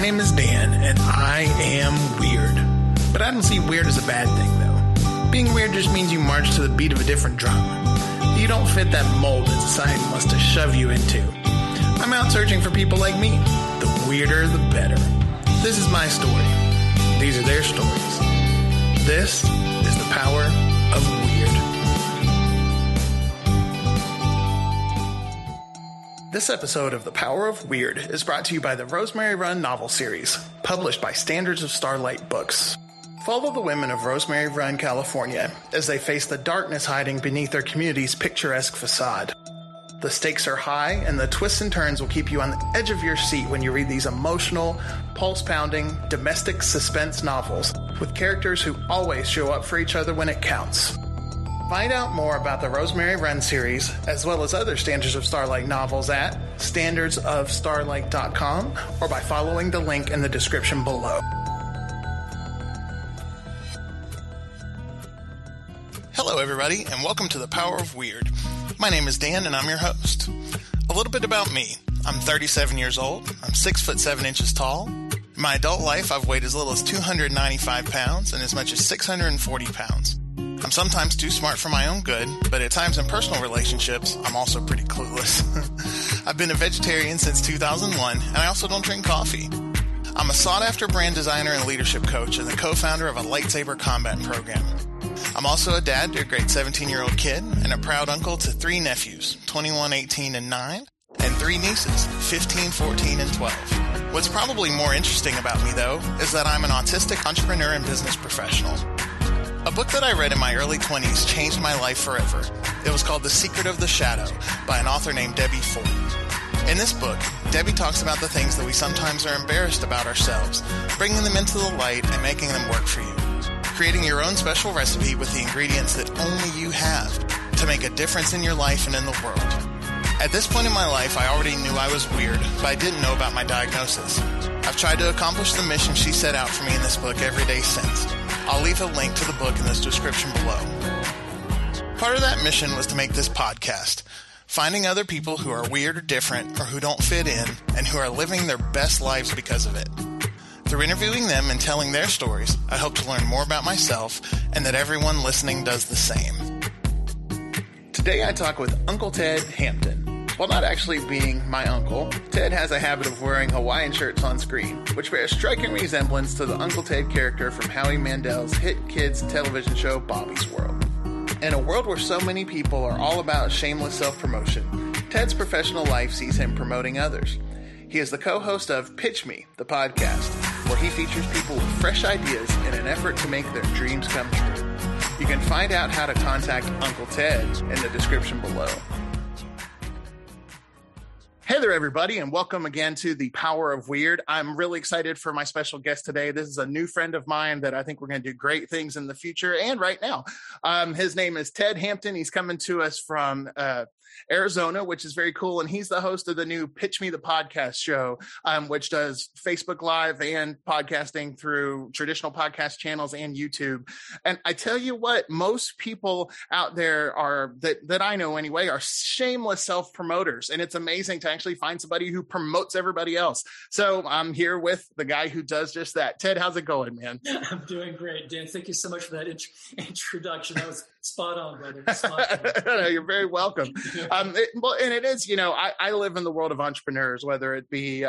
My name is Dan, and I am weird. But I don't see weird as a bad thing, though. Being weird just means you march to the beat of a different drum. You don't fit that mold that society wants to shove you into. I'm out searching for people like me. The weirder, the better. This is my story. These are their stories. This is the power of weird. This episode of The Power of Weird is brought to you by the Rosemary Run novel series, published by Standards of Starlight Books. Follow the women of Rosemary Run, California, as they face the darkness hiding beneath their community's picturesque facade. The stakes are high, and the twists and turns will keep you on the edge of your seat when you read these emotional, pulse-pounding, domestic suspense novels with characters who always show up for each other when it counts. Find out more about the Rosemary Run series, as well as other Standards of Starlight novels at StandardsOfStarlight.com or by following the link in the description below. Hello, everybody, and welcome to The Power of Weird. My name is Dan, and I'm your host. A little bit about me. I'm 37 years old. I'm 6 foot 7 inches tall. In my adult life, I've weighed as little as 295 pounds and as much as 640 pounds. I'm sometimes too smart for my own good, but at times in personal relationships, I'm also pretty clueless. I've been a vegetarian since 2001, and I also don't drink coffee. I'm a sought-after brand designer and leadership coach and the co-founder of a lightsaber combat program. I'm also a dad to a great 17-year-old kid and a proud uncle to 3 nephews, 21, 18, and 9, and 3 nieces, 15, 14, and 12. What's probably more interesting about me, though, is that I'm an autistic entrepreneur and business professional. A book that I read in my early 20s changed my life forever. It was called The Secret of the Shadow by an author named Debbie Ford. In this book, Debbie talks about the things that we sometimes are embarrassed about ourselves, bringing them into the light and making them work for you. Creating your own special recipe with the ingredients that only you have to make a difference in your life and in the world. At this point in my life, I already knew I was weird, but I didn't know about my diagnosis. I've tried to accomplish the mission she set out for me in this book every day since. I'll leave a link to the book in this description below. Part of that mission was to make this podcast, finding other people who are weird or different or who don't fit in and who are living their best lives because of it. Through interviewing them and telling their stories, I hope to learn more about myself and that everyone listening does the same. Today I talk with Uncle Ted Hampton. While not actually being my uncle, Ted has a habit of wearing Hawaiian shirts on screen, which bears striking resemblance to the Uncle Ted character from Howie Mandel's hit kids television show Bobby's World. In a world where so many people are all about shameless self-promotion, Ted's professional life sees him promoting others. He is the co-host of Pitch Me: The Podcast, where he features people with fresh ideas in an effort to make their dreams come true. You can find out how to contact Uncle Ted in the description below. Hey there, everybody, and welcome again to The Power of Weird. I'm really excited for my special guest today. This is a new friend of mine that I think we're going to do great things in the future and right now. His name is Ted Hampton. He's coming to us from Arizona, which is very cool, and he's the host of the new Pitch Me the Podcast show, which does Facebook Live and podcasting through traditional podcast channels and YouTube. And I tell you what, most people out there are that I know anyway are shameless self-promoters, and it's amazing to actually find somebody who promotes everybody else. So I'm here with the guy who does just that. Ted, how's it going, man? I'm doing great, Dan. Thank you so much for that introduction. That was spot on, brother. Spot on. No, you're very welcome. It is, you know, I live in the world of entrepreneurs, whether it be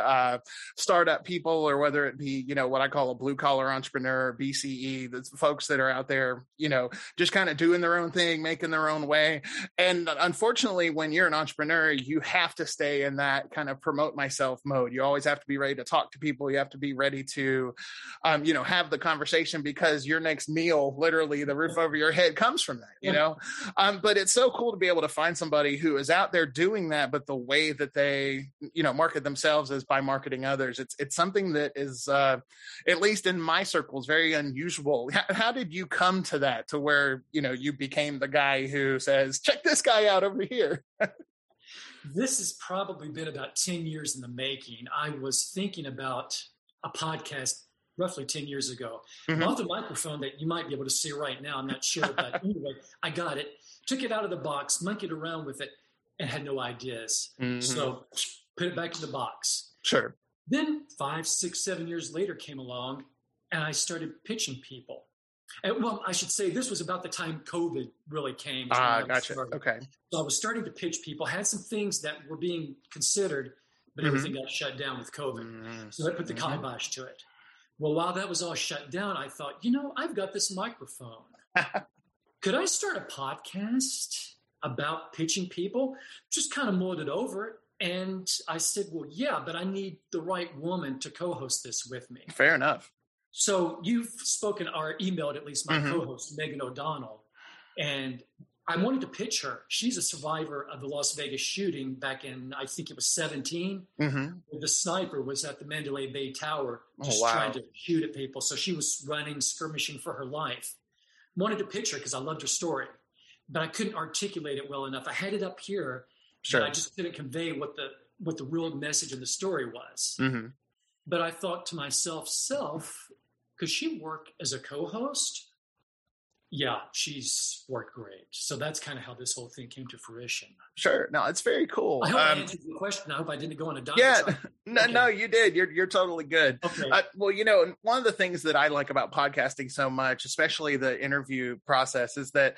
startup people or whether it be, you know, what I call a blue collar entrepreneur, BCE, the folks that are out there, you know, just kind of doing their own thing, making their own way. And unfortunately, when you're an entrepreneur, you have to stay in that kind of promote myself mode. You always have to be ready to talk to people. You have to be ready to, you know, have the conversation, because your next meal, literally the roof over your head, comes from that, you know. But it's so cool to be able to find somebody who is out there doing that, but the way that they, you know, market themselves is by marketing others. It's something that is, at least in my circles, very unusual. How did you come to that, to where, you know, you became the guy who says, check this guy out over here? This has probably been about 10 years in the making. I was thinking about a podcast roughly 10 years ago. Mm-hmm. Off the microphone that you might be able to see right now, I'm not sure, but anyway, I got it, took it out of the box, monkeyed around with it, and had no ideas. Mm-hmm. So put it back in the box. Sure. Then 5, 6, 7 years later came along, and I started pitching people. And, well, I should say this was about the time COVID really came. Ah, gotcha. Started. Okay. So I was starting to pitch people. I had some things that were being considered, but everything got shut down with COVID. So I put the kibosh to it. Well, while that was all shut down, I thought, you know, I've got this microphone. Could I start a podcast about pitching people? Just kind of molded over it. And I said, well, yeah, but I need the right woman to co-host this with me. Fair enough. So you've spoken or emailed at least my co-host, Megan O'Donnell, and I wanted to pitch her. She's a survivor of the Las Vegas shooting back in, I think it was 17. The sniper was at the Mandalay Bay Tower just trying to shoot at people. So she was running, skirmishing for her life. Wanted to pitch her because I loved her story, but I couldn't articulate it well enough. I had it up here, but I just couldn't convey what the real message of the story was. But I thought to myself, could she work as a co-host? Yeah, she's worked great. So that's kind of how this whole thing came to fruition. Sure. No, it's very cool. I hope I answered your question. I hope I didn't go on a diet. Yeah. No, you did. You're totally good. Okay. Well, you know, one of the things that I like about podcasting so much, especially the interview process, is that,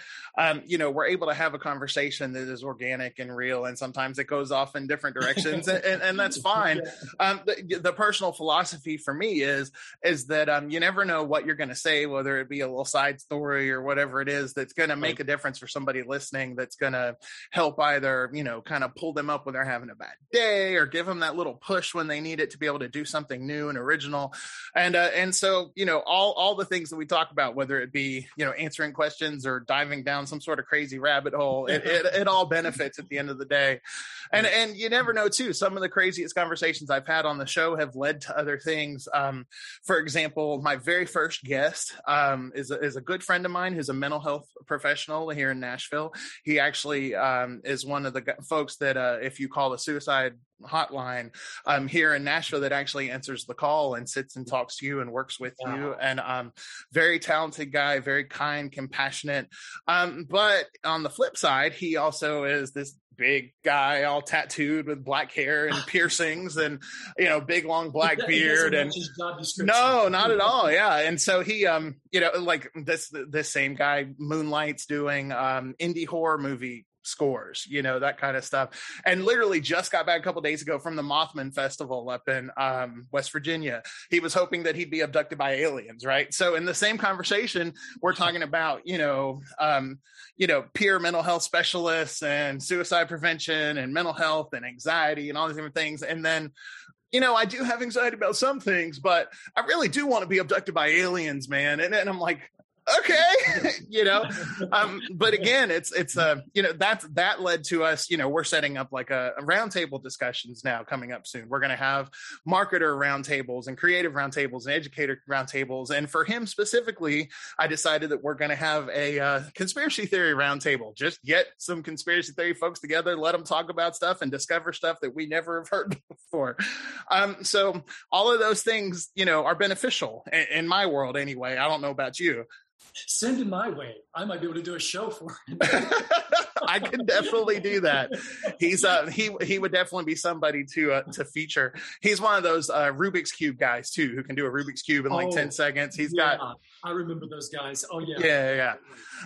you know, we're able to have a conversation that is organic and real. And sometimes it goes off in different directions and that's fine. The personal philosophy for me is that you never know what you're going to say, whether it be a little side story or whatever it is that's going to make a difference for somebody listening, that's going to help either, you know, kind of pull them up when they're having a bad day or give them that little push when they need it to be able to do something new and original. And so, you know, all the things that we talk about, whether it be, you know, answering questions or diving down some sort of crazy rabbit hole, it all benefits at the end of the day. And you never know too, some of the craziest conversations I've had on the show have led to other things. For example, my very first guest is a good friend of mine who's a mental health professional here in Nashville. He actually is one of the folks that if you call a suicide hotline here in Nashville, that actually answers the call and sits and talks to you and works with you. And very talented guy, very kind, compassionate. But on the flip side, he also is this big guy, all tattooed with black hair and piercings, and you know, big long black beard. And no, not at all. Yeah, and so he, you know, like this same guy moonlights doing indie horror movie scores, you know, that kind of stuff. And literally just got back a couple days ago from the Mothman Festival up in West Virginia. He was hoping that he'd be abducted by aliens, right? So in the same conversation, we're talking about, you know, peer mental health specialists and suicide prevention and mental health and anxiety and all these different things. And then, you know, I do have anxiety about some things, but I really do want to be abducted by aliens, man. And I'm like, okay, you know, but again, it's you know, that led to us, you know, we're setting up like a roundtable discussions now coming up soon. We're going to have marketer roundtables and creative roundtables and educator roundtables. And for him specifically, I decided that we're going to have a conspiracy theory roundtable. Just get some conspiracy theory folks together, let them talk about stuff and discover stuff that we never have heard before. So all of those things, you know, are beneficial in my world anyway. I don't know about you. Send it my way. I might be able to do a show for him. I could definitely do that. He's he would definitely be somebody to feature. He's one of those Rubik's Cube guys too, who can do a Rubik's Cube in like 10 seconds. He's got. I remember those guys. Oh yeah. Yeah.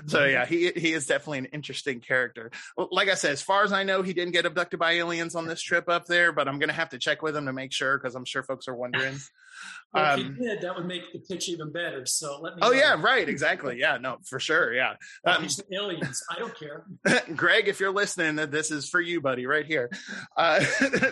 So yeah, he is definitely an interesting character. Like I said, as far as I know, he didn't get abducted by aliens on this trip up there, but I'm gonna have to check with him to make sure because I'm sure folks are wondering. Well, if he did, that would make the pitch even better. So let me. Oh know. Yeah, right. Exactly. Yeah. No, for sure. Yeah. Aliens. I don't care. Greg, if you're listening, this is for you, buddy, right here.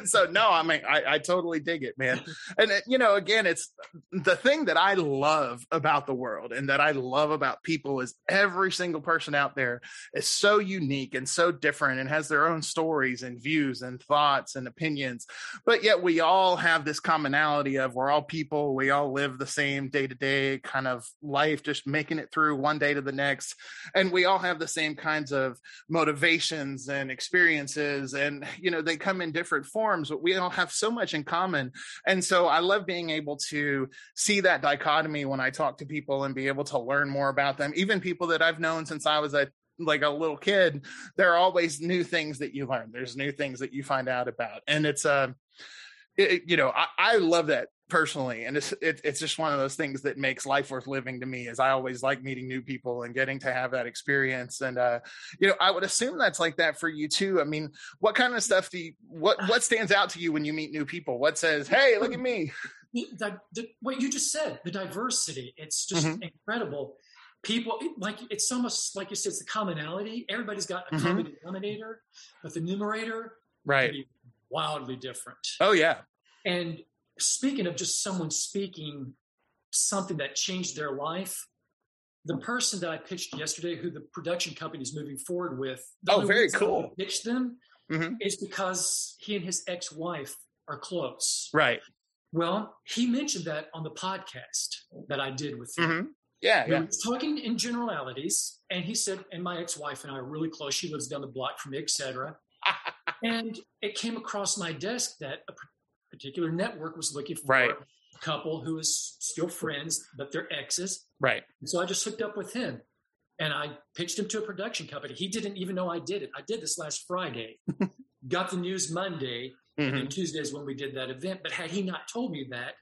So no, I mean, I totally dig it, man. And, you know, again, it's the thing that I love about the world and that I love about people is every single person out there is so unique and so different and has their own stories and views and thoughts and opinions. But yet we all have this commonality of we're all people. We all live the same day-to-day kind of life, just making it through one day to the next. And we all have the same kinds of motivations and experiences, and you know, they come in different forms, but we all have so much in common. And so I love being able to see that dichotomy when I talk to people and be able to learn more about them. Even people that I've known since I was a little kid, there are always new things that you learn. There's new things that you find out about. And it's I love that personally. And it's just one of those things that makes life worth living to me, is I always like meeting new people and getting to have that experience. And, I would assume that's like that for you too. I mean, what kind of stuff what stands out to you when you meet new people? What says, hey, look at me? What you just said, the diversity, it's just incredible. People, like, it's so much, like you said, it's the commonality. Everybody's got a common denominator, but the numerator, right, can be wildly different. Oh, yeah. And speaking of just someone speaking something that changed their life, the person that I pitched yesterday, who the production company is moving forward with, very cool. Pitched them is because he and his ex-wife are close. Right. Well, he mentioned that on the podcast that I did with him. Yeah. He was talking in generalities, and he said, and my ex-wife and I are really close. She lives down the block from me, et cetera. And it came across my desk that a particular network was looking for a couple who is still friends, but they're exes. Right. And so I just hooked up with him, and I pitched him to a production company. He didn't even know I did it. I did this last Friday, got the news Monday, and then Tuesday's when we did that event. But had he not told me that,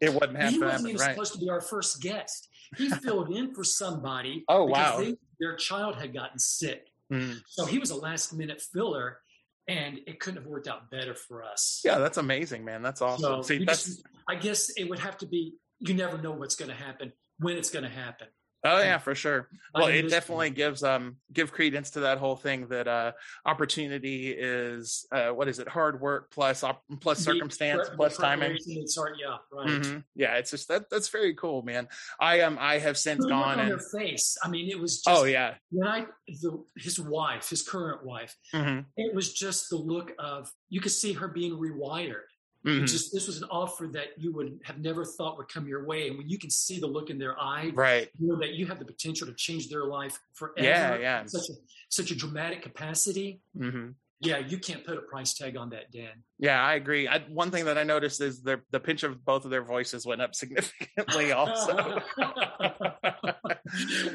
it wouldn't happen. He wasn't even supposed to be our first guest. He filled in for somebody. Oh, wow. Their child had gotten sick. So he was a last-minute filler, and it couldn't have worked out better for us. Yeah, that's amazing, man. That's awesome. So I guess it would have to be, you never know what's going to happen, when it's going to happen. Oh, yeah, for sure. Well, it definitely gives give credence to that whole thing that opportunity is, hard work plus circumstance plus timing. Yeah, it's just that's very cool, man. I have since gone on their face. I mean, it was just, when his current wife, it was just the look of, you could see her being rewired. Just, this was an offer that you would have never thought would come your way. And when you can see the look in their eye, you know that you have the potential to change their life forever. Yeah. Such a dramatic capacity. Yeah, you can't put a price tag on that, Dan. Yeah, I agree. One thing that I noticed is the pitch of both of their voices went up significantly also.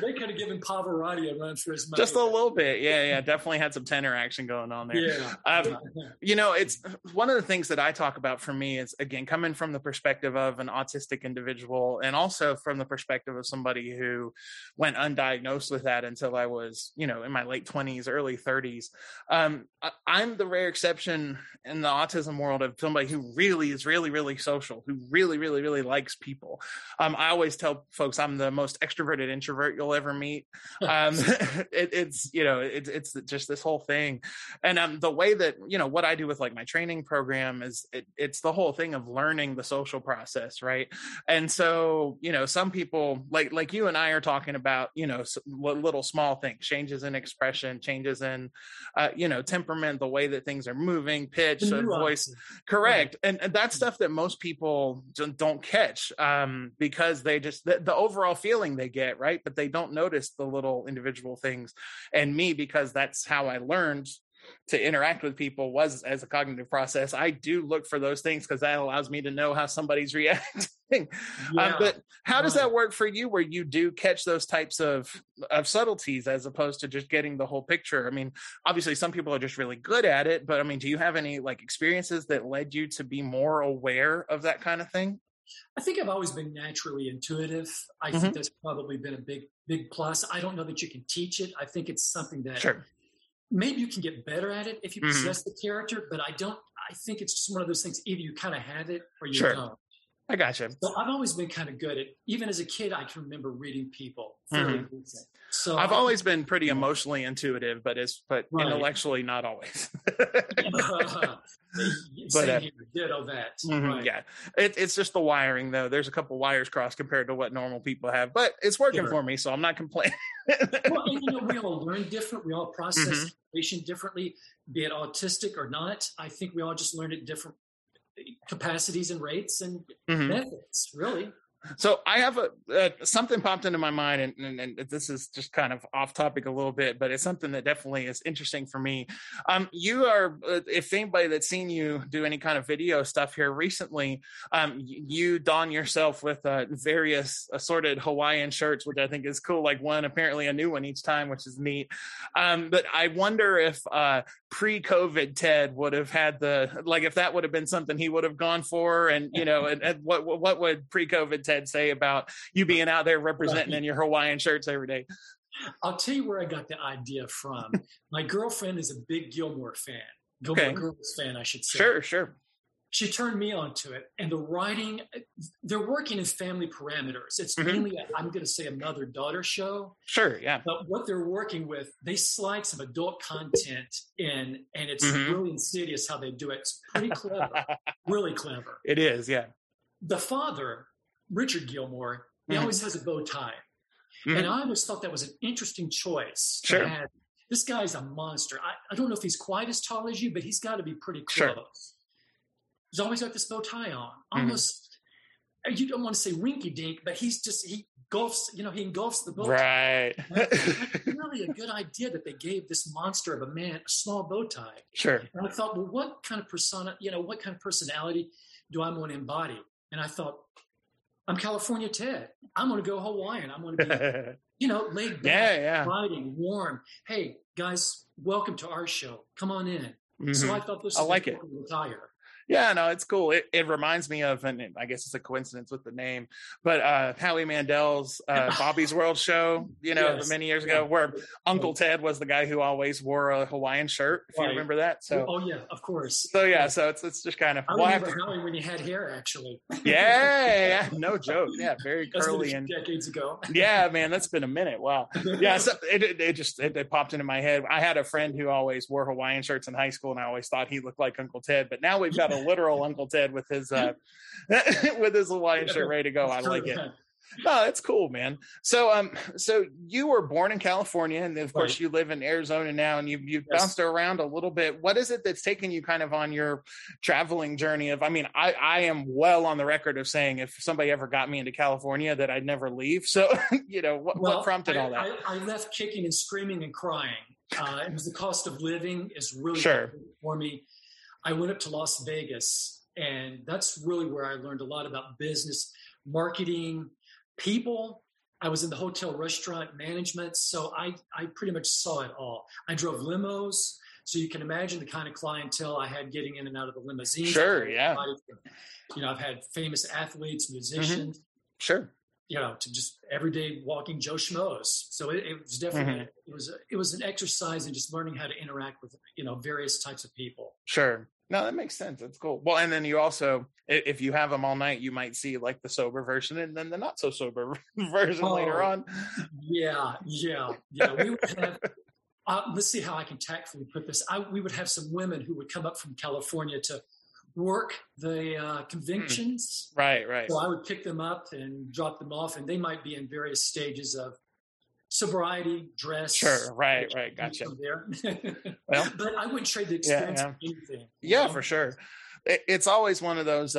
They could have given Pavarotti a run for his money. Just a little bit. Yeah. Definitely had some tenor action going on there. Yeah. It's one of the things that I talk about for me is, again, coming from the perspective of an autistic individual, and also from the perspective of somebody who went undiagnosed with that until I was, in my late 20s, early 30s. I'm the rare exception in the autism world of somebody who really is really, really social, who really, really, really likes people. I always tell folks I'm the most extroverted introvert you'll ever meet. It's just this whole thing. And the way that, what I do with like my training program is it's the whole thing of learning the social process. Right. And so, some people like you and I are talking about, little small things, changes in expression, changes in, temperament, the way that things are moving, pitch, voice, correct. Right. And that's stuff that most people don't catch because they just, the overall feeling they get, right? But they don't notice the little individual things. And me, because that's how I learned to interact with people was as a cognitive process, I do look for those things because that allows me to know how somebody's reacting. But how does that work for you, where you do catch those types of subtleties as opposed to just getting the whole picture? I mean, obviously some people are just really good at it, but I mean, do you have any like experiences that led you to be more aware of that kind of thing? I think I've always been naturally intuitive. I think that's probably been a big plus. I don't know that you can teach it. I think it's something that maybe you can get better at it if you possess the character, but I think it's just one of those things. Either you kind of have it or you don't. I gotcha. So I've always been kind of good at, even as a kid, I can remember reading people. So I've always been pretty emotionally intuitive, but intellectually not always. Ditto that. Yeah. It's just the wiring though. There's a couple wires crossed compared to what normal people have, but it's working for me. So I'm not complaining. We all learn different. We all process information differently, be it autistic or not. I think we all just learn it different capacities and rates and methods, really. So I have something popped into my mind, and this is just kind of off topic a little bit, but it's something that definitely is interesting for me. You are, if anybody that's seen you do any kind of video stuff here recently, you don yourself with various assorted Hawaiian shirts, which I think is cool. Like one, apparently a new one each time, which is neat. But I wonder if pre-COVID Ted would have had if that would have been something he would have gone for, and you know, and what would pre-COVID Ted say about you being out there representing in your Hawaiian shirts every day? I'll tell you where I got the idea from. My girlfriend is a big Gilmore fan, Girls fan, I should say. Sure. She turned me onto it, and the writing, they're working in family parameters. It's mainly, I'm going to say, a mother-daughter show. Sure, yeah. But what they're working with, they slide some adult content in, and it's really insidious how they do it. It's pretty clever, really clever. It is, yeah. The father, Richard Gilmore, he always has a bow tie. And I always thought that was an interesting choice. Sure. This guy's a monster. I don't know if he's quite as tall as you, but he's got to be pretty close. Sure. He's always got this bow tie on. Almost, you don't want to say rinky-dink, but he's just, he engulfs the bow tie. Right. That's really a good idea that they gave this monster of a man a small bow tie. Sure. And I thought, well, what kind of persona, what kind of personality do I want to embody? And I thought, I'm California Ted. I'm going to go Hawaiian. I'm going to be, laid back, riding, warm. Hey, guys, welcome to our show. Come on in. So I thought this was like important to retire. Yeah, no, it's cool. It reminds me of, and I guess it's a coincidence with the name, but Howie Mandel's Bobby's World show, many years ago, where Uncle Ted was the guy who always wore a Hawaiian shirt, if you remember that. So, oh, yeah, of course. So, yeah, so it's just kind of... I remember Howie when he had hair, actually. Yeah, no joke. Yeah, very curly. And decades ago. Yeah, man, that's been a minute. Wow. Yeah, so it just popped into my head. I had a friend who always wore Hawaiian shirts in high school, and I always thought he looked like Uncle Ted, but now we've got a literal Uncle Ted with his Hawaiian shirt ready to go. I like it. No, that's cool, man. So so you were born in California, and of course you live in Arizona now, and you've bounced around a little bit. What is it that's taken you kind of on your traveling journey of, I am well on the record of saying if somebody ever got me into California that I'd never leave. So, what prompted all that? I left kicking and screaming and crying. It was the cost of living is really important for me. I went up to Las Vegas, and that's really where I learned a lot about business, marketing, people. I was in the hotel restaurant management, so I pretty much saw it all. I drove limos, so you can imagine the kind of clientele I had getting in and out of the limousine. Sure, yeah. I've had famous athletes, musicians. Sure. To just everyday walking Joe Schmoes. So it was definitely, it was an exercise in just learning how to interact with, various types of people. Sure. No, that makes sense. That's cool. Well, and then you also, if you have them all night, you might see like the sober version and then the not so sober version later on. Yeah. We would have, let's see how I can tactfully put this. We would have some women who would come up from California to work the conventions. Right. So I would pick them up and drop them off, and they might be in various stages of sobriety, dress. Sure, right, gotcha. Well, but I wouldn't trade the experience for anything. Yeah, for sure. It's always one of those,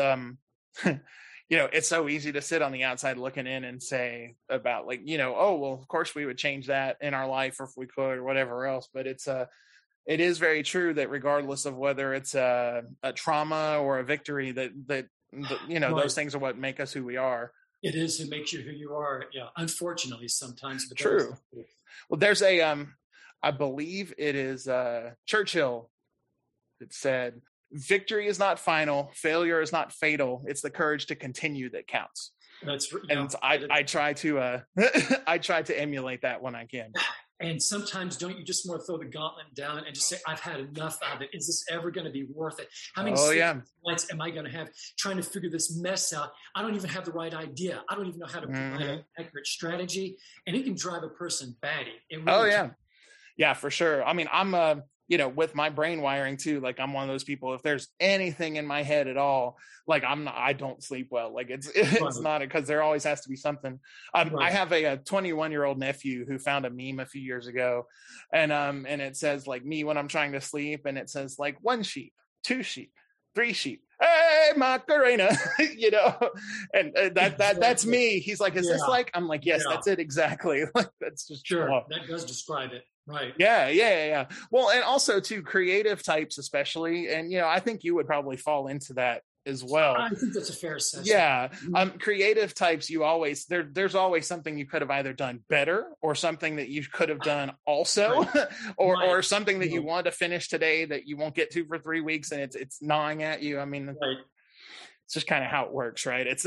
it's so easy to sit on the outside looking in and say about like, oh, well, of course we would change that in our life if we could or whatever else, but it's it is very true that regardless of whether it's a trauma or a victory, that those things are what make us who we are. It is who makes you who you are. Yeah, unfortunately, sometimes. But true. Well, there's a I believe it is Churchill that said, "Victory is not final. Failure is not fatal. It's the courage to continue that counts." That's right. And I try to I try to emulate that when I can. And sometimes don't you just want to throw the gauntlet down and just say, I've had enough of it. Is this ever going to be worth it? How many nights am I going to have trying to figure this mess out? I don't even have the right idea. I don't even know how to provide an accurate strategy. And it can drive a person batty. Yeah, for sure. I'm with my brain wiring too, like I'm one of those people, if there's anything in my head at all, like I don't sleep well. Like it's not, because there always has to be something. I have a 21-year-old nephew who found a meme a few years ago. And it says like me when I'm trying to sleep, and it says like one sheep, two sheep, three sheep. hey, Macarena, you know, and that's me. He's like, is this like, I'm like, yes, that's it. Exactly. Like, that's just sure. That does describe it. Right. Yeah. Well, and also to creative types, especially. And, you know, I think you would probably fall into that as well. I think that's a fair assessment. Yeah. Creative types, you always, there's always something you could have either done better or something that you could have done also, right. or something that you want to finish today that you won't get to for 3 weeks and it's gnawing at you. I mean, it's just kind of how it works, right? It's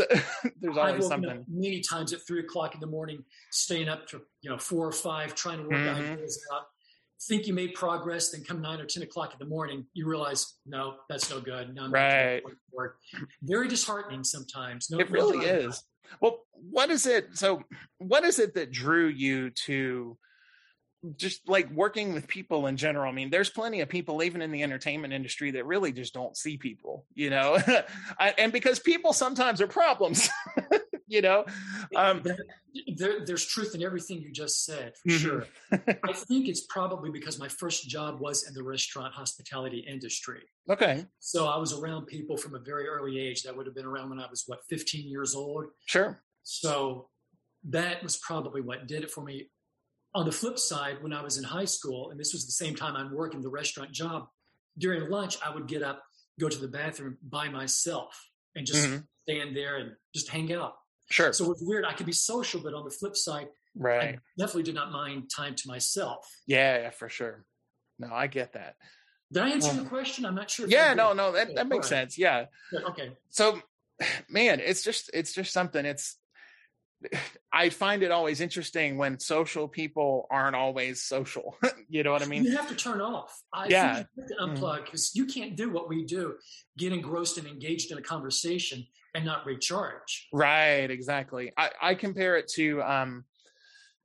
there's always something. Many times at 3:00 in the morning, staying up to 4 or 5, trying to work ideas out. Think you made progress, then come 9 or 10 o'clock in the morning, you realize, no, that's no good. No, I'm right. Very disheartening sometimes. No, it really is. Well, what is it that drew you to just like working with people in general? I mean, there's plenty of people, even in the entertainment industry, that really just don't see people, and because people sometimes are problems, There's truth in everything you just said, for sure. I think it's probably because my first job was in the restaurant hospitality industry. Okay. So I was around people from a very early age. That would have been around when I was, 15 years old? Sure. So that was probably what did it for me. On the flip side, when I was in high school, and this was the same time I'm working the restaurant job, during lunch, I would get up, go to the bathroom by myself, and just stand there and just hang out. Sure. So it's weird. I could be social, but on the flip side, I definitely did not mind time to myself. Yeah, for sure. No, I get that. Did I answer the question? I'm not sure. Yeah, no, that makes sense. Yeah. Okay. So, man, it's just something. I find it always interesting when social people aren't always social. You know what I mean? You have to turn off. I think you have to unplug because you can't do what we do, get engrossed and engaged in a conversation and not recharge. Right, exactly. I compare it to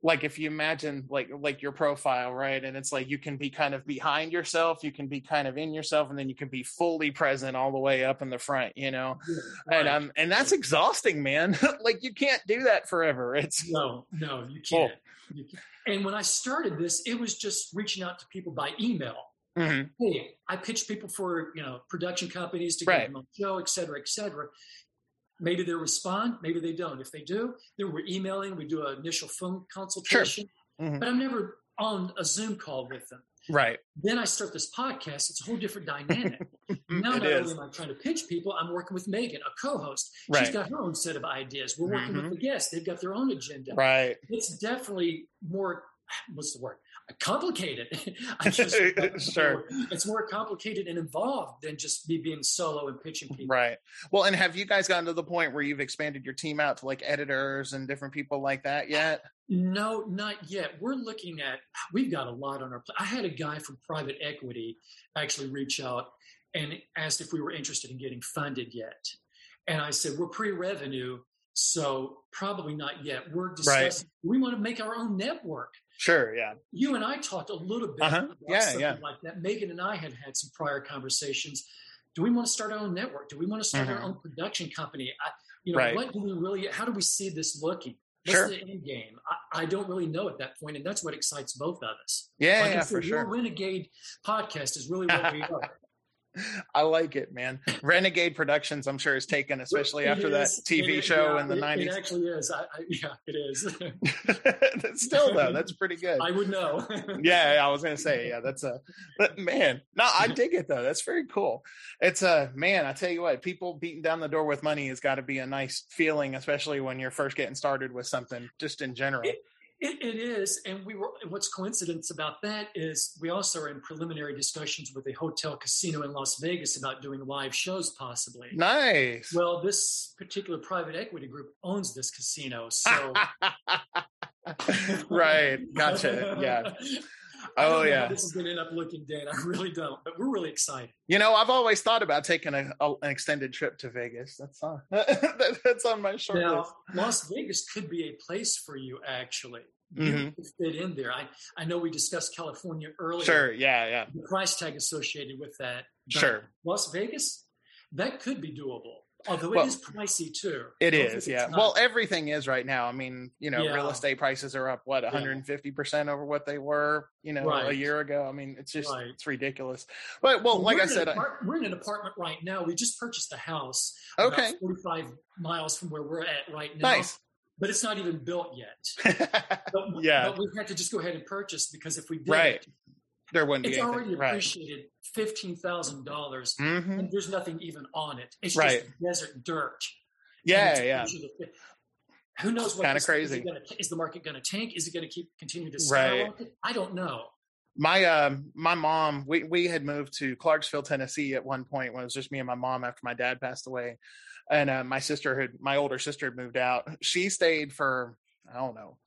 if you imagine like your profile, right? And it's like you can be kind of behind yourself, you can be kind of in yourself, and then you can be fully present all the way up in the front, Right. And that's exhausting, man. Like you can't do that forever. It's no, you can't. Oh. You can't. And when I started this, it was just reaching out to people by email. Hey, I pitched people for production companies to get them on the show, et cetera, et cetera. Maybe they respond, maybe they don't. If they do, then we're emailing, we do an initial phone consultation, but I'm never on a Zoom call with them. Right. Then I start this podcast. It's a whole different dynamic. Now not only am I trying to pitch people, I'm working with Megan, a co-host. Right. She's got her own set of ideas. We're working with the guests. They've got their own agenda. Right. It's definitely more, what's the word? Complicated. Sure. It's more complicated and involved than just me being solo and pitching people. Right. Well, and have you guys gotten to the point where you've expanded your team out to like editors and different people like that yet? No, not yet. We've got a lot on our plate. I had a guy from private equity actually reach out and asked if we were interested in getting funded yet. And I said, we're pre-revenue, so probably not yet. We're discussing, we want to make our own network. Sure. Yeah. You and I talked a little bit about something like that. Megan and I had some prior conversations. Do we want to start our own network? Do we want to start our own production company? What do we really? How do we see this looking? What's the end game? I don't really know at that point, and that's what excites both of us. Yeah, for sure. Your Renegade podcast is really what we are. I like it, man. Renegade Productions, I'm sure, is taken, especially after that TV show in the 90s. It actually is. It is. Still, though, that's pretty good. I would know. I was going to say, that's man. No, I dig it, though. That's very cool. It's man, I tell you what, people beating down the door with money has got to be a nice feeling, especially when you're first getting started with something, just in general. It is, and what's coincidence about that is we also are in preliminary discussions with a hotel casino in Las Vegas about doing live shows possibly. Nice. Well, this particular private equity group owns this casino, so right, gotcha. Yeah. Oh, yeah. This is going to end up looking dead. I really don't, but we're really excited. I've always thought about taking an extended trip to Vegas. That's on my short list. Las Vegas could be a place for you, actually. You could fit in there. I know we discussed California earlier. Sure, yeah. The price tag associated with that. Sure. Las Vegas, that could be doable. Although it is pricey too. It is, yeah. Well, everything is right now. I mean, you know, real estate prices are up, 150% over what they were, a year ago. I mean, it's just, it's ridiculous. But, well, like I said, we're in an apartment right now. We just purchased a house. Okay. About 45 miles from where we're at right now. Nice. But it's not even built yet. But we had to just go ahead and purchase, because if we did there wouldn't be anything. It's already appreciated $15,000, mm-hmm. and there's nothing even on it. It's just desert dirt. Yeah. Who knows what? Kind of crazy. Is the market going to tank? Is it going to continue to skyrocket? I don't know. My mom, we had moved to Clarksville, Tennessee at one point when it was just me and my mom after my dad passed away, and my older sister had moved out. She stayed for, I don't know,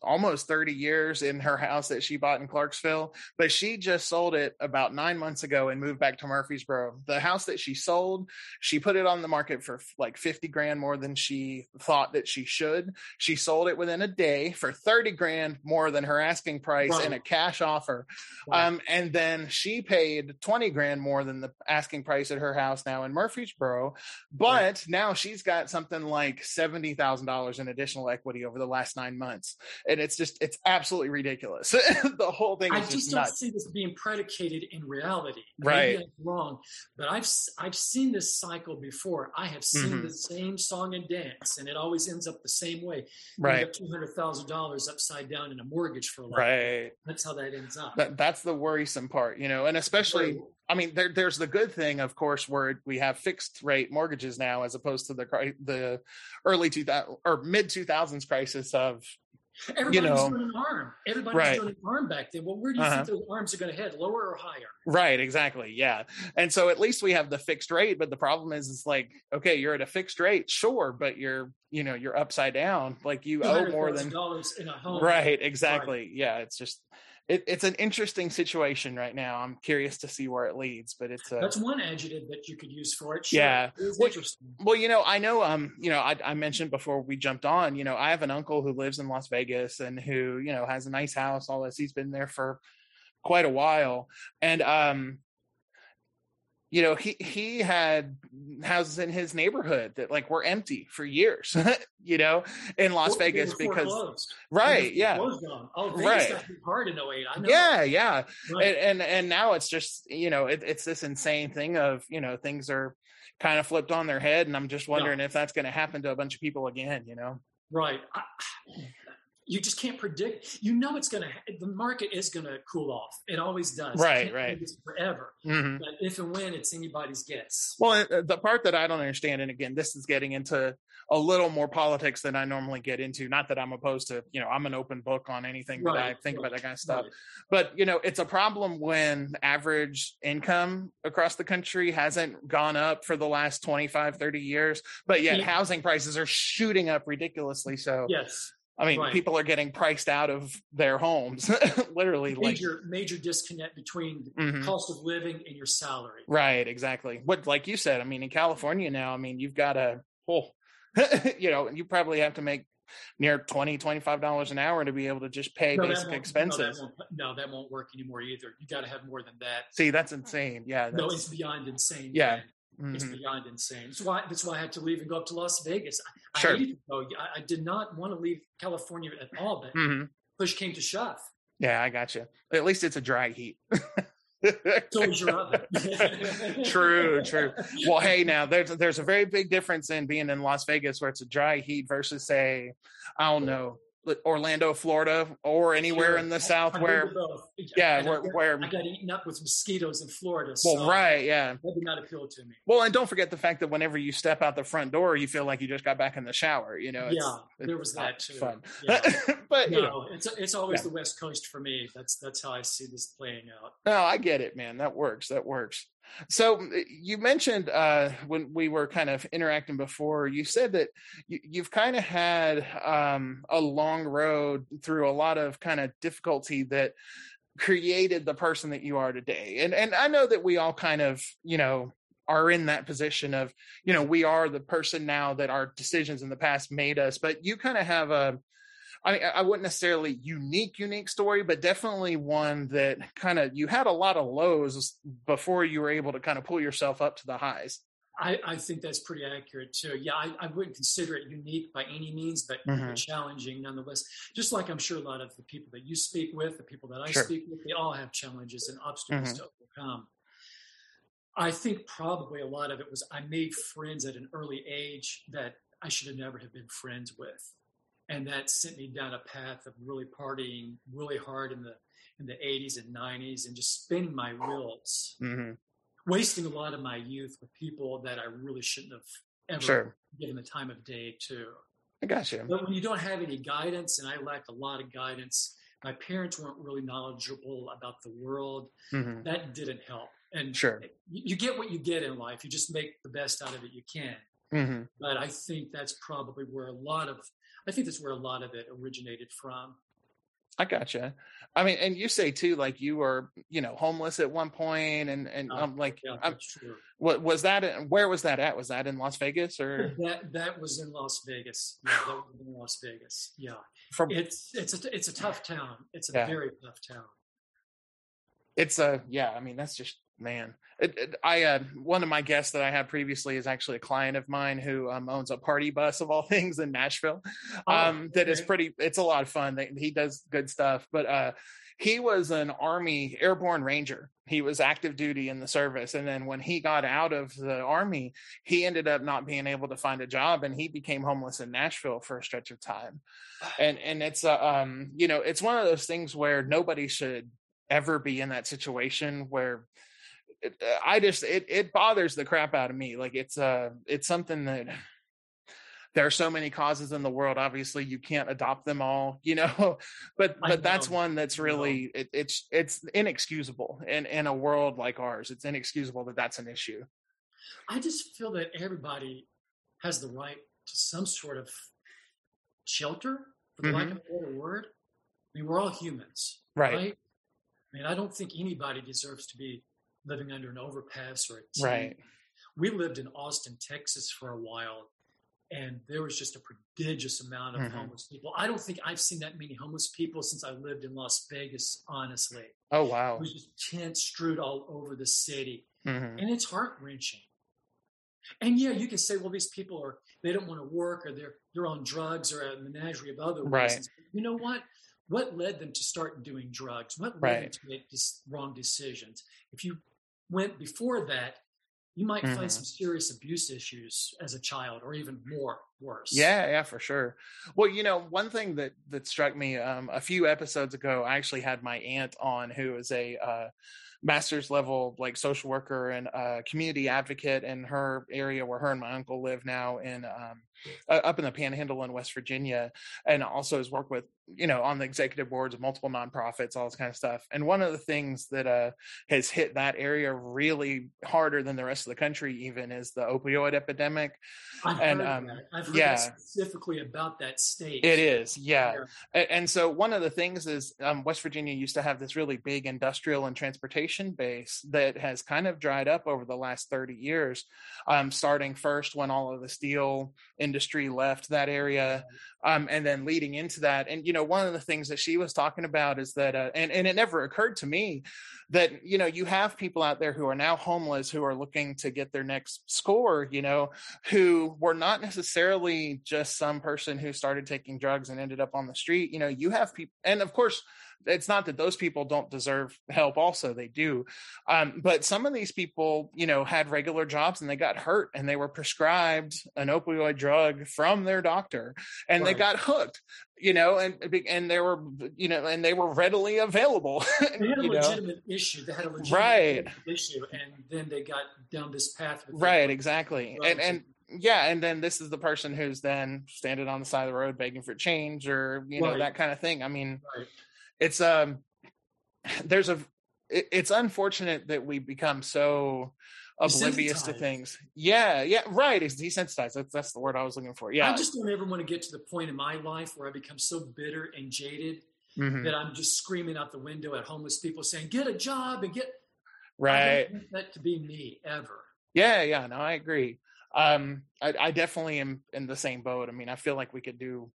almost 30 years in her house that she bought in Clarksville, but she just sold it about 9 months ago and moved back to Murfreesboro. The house that she sold, she put it on the market for like $50,000 more than she thought that she should. She sold it within a day for $30,000 more than her asking price in a cash offer. Wow. And then she paid $20,000 more than the asking price at her house now in Murfreesboro. But now she's got something like $70,000 in additional equity over the last 9 months. And it's absolutely ridiculous. The whole thing is just nuts. I just don't see this being predicated in reality. Maybe I'm wrong, but I've seen this cycle before. I have seen the same song and dance, and it always ends up the same way. You get $200,000 upside down in a mortgage for a life. Right. That's how that ends up. That's the worrisome part, and especially. I mean, there's the good thing, of course, where we have fixed rate mortgages now, as opposed to the early 2000 or mid 2000s crisis of. Everybody's doing an arm. Everybody's doing an arm back then. Well, where do you think those arms are going to head? Lower or higher? Right, exactly. Yeah. And so at least we have the fixed rate, but the problem is it's like, okay, you're at a fixed rate, sure, but you're upside down. Like you owe more than $1,000 in a home. Right, exactly. Right. Yeah. It's just it's an interesting situation right now. I'm curious to see where it leads, but that's one adjective that you could use for it. Sure. Yeah. It's interesting. Well, I know, I mentioned before we jumped on, I have an uncle who lives in Las Vegas and who, has a nice house, all this. He's been there for quite a while. And, he had houses in his neighborhood that like were empty for years, in Las Vegas because closed. Right. Yeah. Got hard in 08. I know. Yeah. Yeah. Right. And now it's just, it's this insane thing of, things are kind of flipped on their head, and I'm just wondering if that's going to happen to a bunch of people again, Right. You just can't predict, the market is going to cool off. It always does. Right. It's forever. Mm-hmm. But if and when, it's anybody's guess. Well, the part that I don't understand, and again, this is getting into a little more politics than I normally get into. Not that I'm opposed to, I'm an open book on anything that I think about that kind of stuff. Right. But, it's a problem when average income across the country hasn't gone up for the last 25, 30 years, but yet housing prices are shooting up ridiculously. So people are getting priced out of their homes, literally. Major disconnect between the cost of living and your salary. Right, exactly. What, like you said, in California now, you've got a whole, you probably have to make near $20, $25 an hour to be able to just pay basic expenses. That won't work anymore either. You got to have more than that. See, that's insane. Yeah. It's beyond insane. Yeah. Man. Mm-hmm. It's beyond insane. That's why I had to leave and go up to Las Vegas. I hated to go. I did not want to leave California at all, but push came to shove. Yeah, I got you. At least it's a dry heat. So is your oven. True. Well, hey, now there's a very big difference in being in Las Vegas where it's a dry heat versus, say, I don't know, Orlando, Florida, or anywhere in the South where I got eaten up with mosquitoes in Florida. So that did not appeal to me. Well, and don't forget the fact that whenever you step out the front door, you feel like you just got back in the shower. There was that too. Fun. Yeah. But it's always the West Coast for me. That's how I see this playing out. No, I get it, man. That works. So you mentioned when we were kind of interacting before, you said that you've kind of had a long road through a lot of kind of difficulty that created the person that you are today. And I know that we all kind of, are in that position of, we are the person now that our decisions in the past made us, but you kind of have I wouldn't necessarily unique story, but definitely one that kind of, you had a lot of lows before you were able to kind of pull yourself up to the highs. I think that's pretty accurate too. Yeah, I wouldn't consider it unique by any means, but challenging nonetheless. Just like I'm sure a lot of the people that you speak with, the people that I speak with, they all have challenges and obstacles to overcome. I think probably a lot of it was I made friends at an early age that I should have never have been friends with. And that sent me down a path of really partying really hard in the 80s and 90s and just spinning my wheels. Wasting a lot of my youth with people that I really shouldn't have ever given the time of day to. I got you. But when you don't have any guidance, and I lacked a lot of guidance, my parents weren't really knowledgeable about the world. That didn't help. And you get what you get in life. You just make the best out of it you can. But I think that's probably where a lot of it originated from. I gotcha. I mean, and you say too, like you were, homeless at one point, and I'm like, yeah, what was that? Where was that at? Was that in Las Vegas or? That was in Las Vegas. Yeah, that was in Las Vegas. Yeah, it's a tough town. It's a very tough town. It's a I mean, that's just man. I one of my guests that I had previously is actually a client of mine who owns a party bus of all things in Nashville. That is pretty. It's a lot of fun. He does good stuff, but he was an Army airborne ranger. He was active duty in the service, and then when he got out of the Army, he ended up not being able to find a job, and he became homeless in Nashville for a stretch of time. And it's it's one of those things where nobody should ever be in that situation where. It bothers the crap out of me. Like it's something that there are so many causes in the world. Obviously you can't adopt them all, but that's one that's really, it's inexcusable. And in a world like ours, it's inexcusable that that's an issue. I just feel that everybody has the right to some sort of shelter, for the lack of a better word. I mean, we're all humans, right? I mean, I don't think anybody deserves to be living under an overpass or a tent. Right. We lived in Austin, Texas for a while, and there was just a prodigious amount of homeless people. I don't think I've seen that many homeless people since I lived in Las Vegas, honestly. Oh, wow. It was just tents strewed all over the city. And it's heart-wrenching. And yeah, you can say, well, these people they don't want to work, or they're on drugs or a menagerie of other reasons. You know what? What led them to start doing drugs? What led them to make these wrong decisions? If you went before that, you might find some serious abuse issues as a child, or even more worse. Yeah, for sure. Well, one thing that struck me a few episodes ago, I actually had my aunt on, who is a master's level like social worker and community advocate in her area where her and my uncle live now in up in the Panhandle in West Virginia, and also has worked with on the executive boards of multiple nonprofits, all this kind of stuff. And one of the things that has hit that area really harder than the rest of the country even is the opioid epidemic. I've heard specifically about that state. It is, And so one of the things is West Virginia used to have this really big industrial and transportation base that has kind of dried up over the last 30 years, starting first when all of the steel industry left that area, and then leading into that. And one of the things that she was talking about is that and it never occurred to me that you have people out there who are now homeless, who are looking to get their next score, who were not necessarily just some person who started taking drugs and ended up on the street. You have people, and of course it's not that those people don't deserve help. Also, they do. But some of these people, had regular jobs and they got hurt and they were prescribed an opioid drug from their doctor and they got hooked, and they were, and they were readily available. They had a legitimate issue. They had a legitimate issue. And then they got down this path. Exactly. And then this is the person who's then standing on the side of the road begging for change or, that kind of thing. I mean, it's it's unfortunate that we become so oblivious to things. It's desensitized. That's the word I was looking for. I just don't ever want to get to the point in my life where I become so bitter and jaded that I'm just screaming out the window at homeless people saying, "Get a job and get." I don't want that to be me ever. No, I agree. I definitely am in the same boat. I mean, I feel like we could do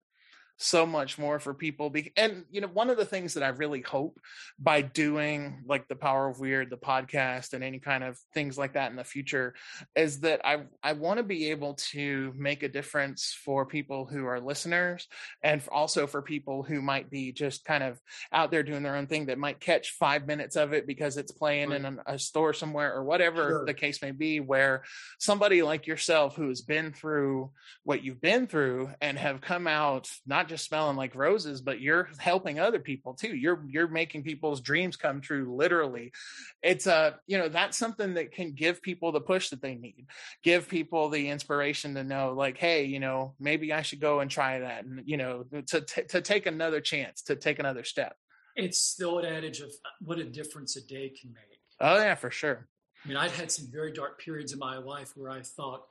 so much more for people. And, you know, one of the things that I really hope by doing like The Power of Weird, the podcast, and any kind of things like that in the future is that I want to be able to make a difference for people who are listeners, and also for people who might be just kind of out there doing their own thing that might catch 5 minutes of it because it's playing in a store somewhere or whatever the case may be, where somebody like yourself who has been through what you've been through and have come out not just smelling like roses, but you're helping other people too. You're making people's dreams come true. Literally. It's you know, that's something that can give people the push that they need, give people the inspiration to know like, hey, you know, maybe I should go and try that. And, you know, to take another chance, to take another step. It's still an adage of what a difference a day can make. Oh yeah, for sure. I mean, I've had some very dark periods in my life where I thought,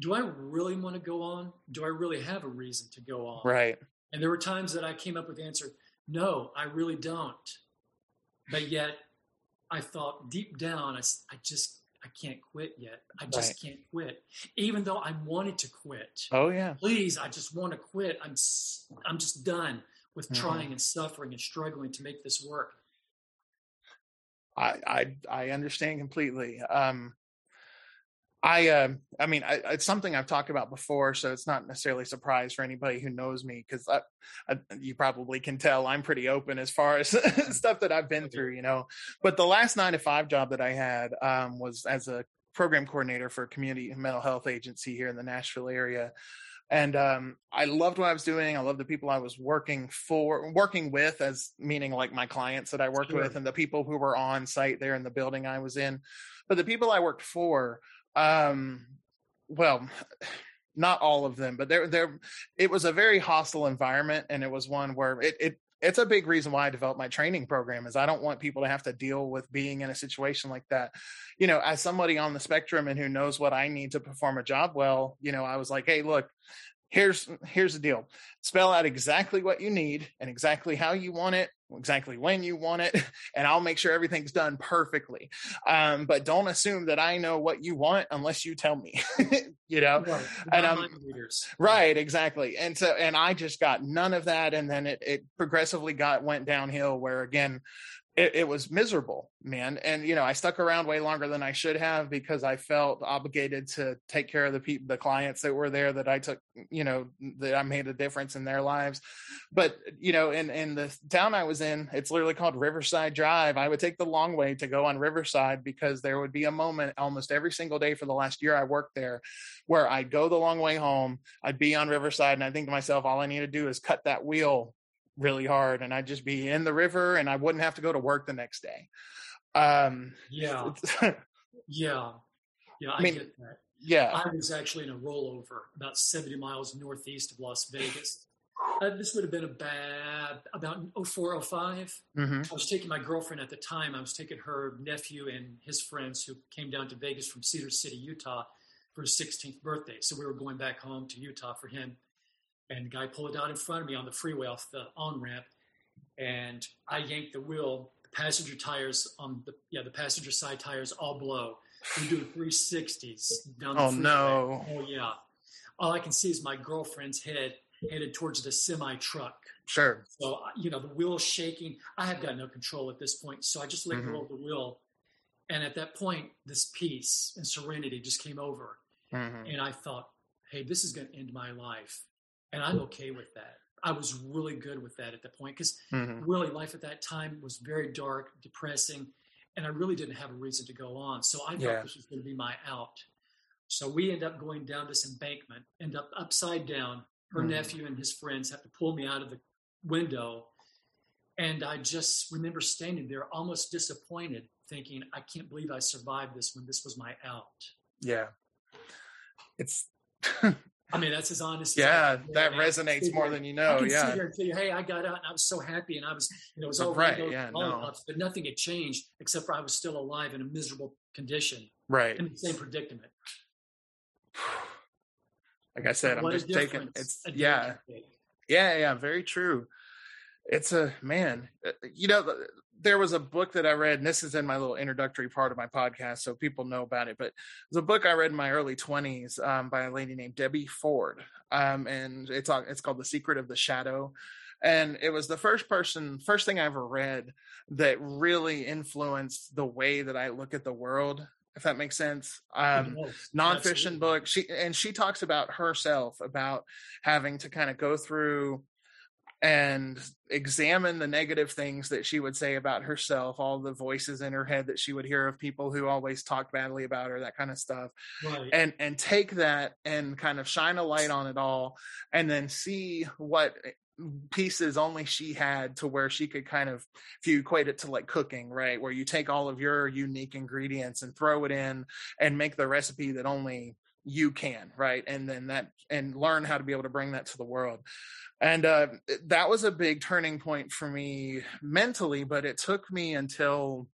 do I really want to go on? Do I really have a reason to go on? Right. And there were times that I came up with the answer, no, I really don't. But yet I thought deep down, I can't quit yet. I just can't quit. Even though I wanted to quit. Oh yeah. Please, I just want to quit. I'm just done with trying and suffering and struggling to make this work. I understand completely. I mean, it's something I've talked about before, so it's not necessarily a surprise for anybody who knows me, because you probably can tell I'm pretty open as far as stuff that I've been through, you know. But the last 9-to-5 job that I had was as a program coordinator for a community mental health agency here in the Nashville area. And I loved what I was doing. I loved the people I was working with, as meaning like my clients that I worked with, and the people who were on site there in the building I was in. But the people I worked for, well, not all of them, but it was a very hostile environment, and it was one where it's a big reason why I developed my training program, is I don't want people to have to deal with being in a situation like that. You know, as somebody on the spectrum and who knows what I need to perform a job well, you know, I was like, hey, look, here's the deal. Spell out exactly what you need and exactly how you want it, exactly when you want it, and I'll make sure everything's done perfectly. But don't assume that I know what you want unless you tell me, you know? Right. And right, exactly. And so, and I just got none of that. And then it progressively went downhill, where again, it was miserable, man. And, you know, I stuck around way longer than I should have, because I felt obligated to take care of the clients that were there, that I took, you know, that I made a difference in their lives. But, you know, in the town I was in, it's literally called Riverside Drive. I would take the long way to go on Riverside, because there would be a moment almost every single day for the last year I worked there where I'd go the long way home. I'd be on Riverside, and I think to myself, all I need to do is cut that wheel really hard, and I'd just be in the river, and I wouldn't have to go to work the next day. I mean, get that. Yeah. I was actually in a rollover about 70 miles northeast of Las Vegas. This would have been about 04, 05. I was taking my girlfriend at the time. I was taking her nephew and his friends who came down to Vegas from Cedar City, Utah for his 16th birthday. So we were going back home to Utah for him. And the guy pulled out in front of me on the freeway off the on-ramp, and I yanked the wheel. The passenger tires on the passenger side tires all blow. We're doing 360s down the freeway. Oh no! Oh yeah! All I can see is my girlfriend's head headed towards the semi truck. Sure. So you know, the wheel's shaking. I have got no control at this point, so I just let go of the wheel. And at that point, this peace and serenity just came over, and I thought, "Hey, this is going to end my life." And I'm okay with that. I was really good with that at the point, because really life at that time was very dark, depressing, and I really didn't have a reason to go on. So I thought this was going to be my out. So we end up going down this embankment, end up upside down. Her nephew and his friends have to pull me out of the window. And I just remember standing there almost disappointed, thinking, I can't believe I survived this when this was my out. Yeah. It's... I mean, that's as honest. Yeah, that resonates more than you know. I can sit here and tell you, hey, I got out and I was so happy, and I was, you know, it was over. Right. Yeah. No. But nothing had changed except for I was still alive in a miserable condition. Right. In the same predicament. Like I said, I'm just taking it's. Yeah. Yeah. Yeah. Very true. It's a man. You know, there was a book that I read, and this is in my little introductory part of my podcast, so people know about it, but there's a book I read in my early 20s by a lady named Debbie Ford, and it's called The Secret of the Shadow. And it was the first thing I ever read that really influenced the way that I look at the world, if that makes sense. Yes, nonfiction absolutely. Book. She talks about herself, about having to kind of go through and examine the negative things that she would say about herself, all the voices in her head that she would hear of people who always talked badly about her, that kind of stuff. Right. And take that and kind of shine a light on it all, and then see what pieces only she had, to where she could kind of, if you equate it to like cooking, right, where you take all of your unique ingredients and throw it in and make the recipe that only you can, right? And then that, and learn how to be able to bring that to the world. And that was a big turning point for me mentally, but it took me until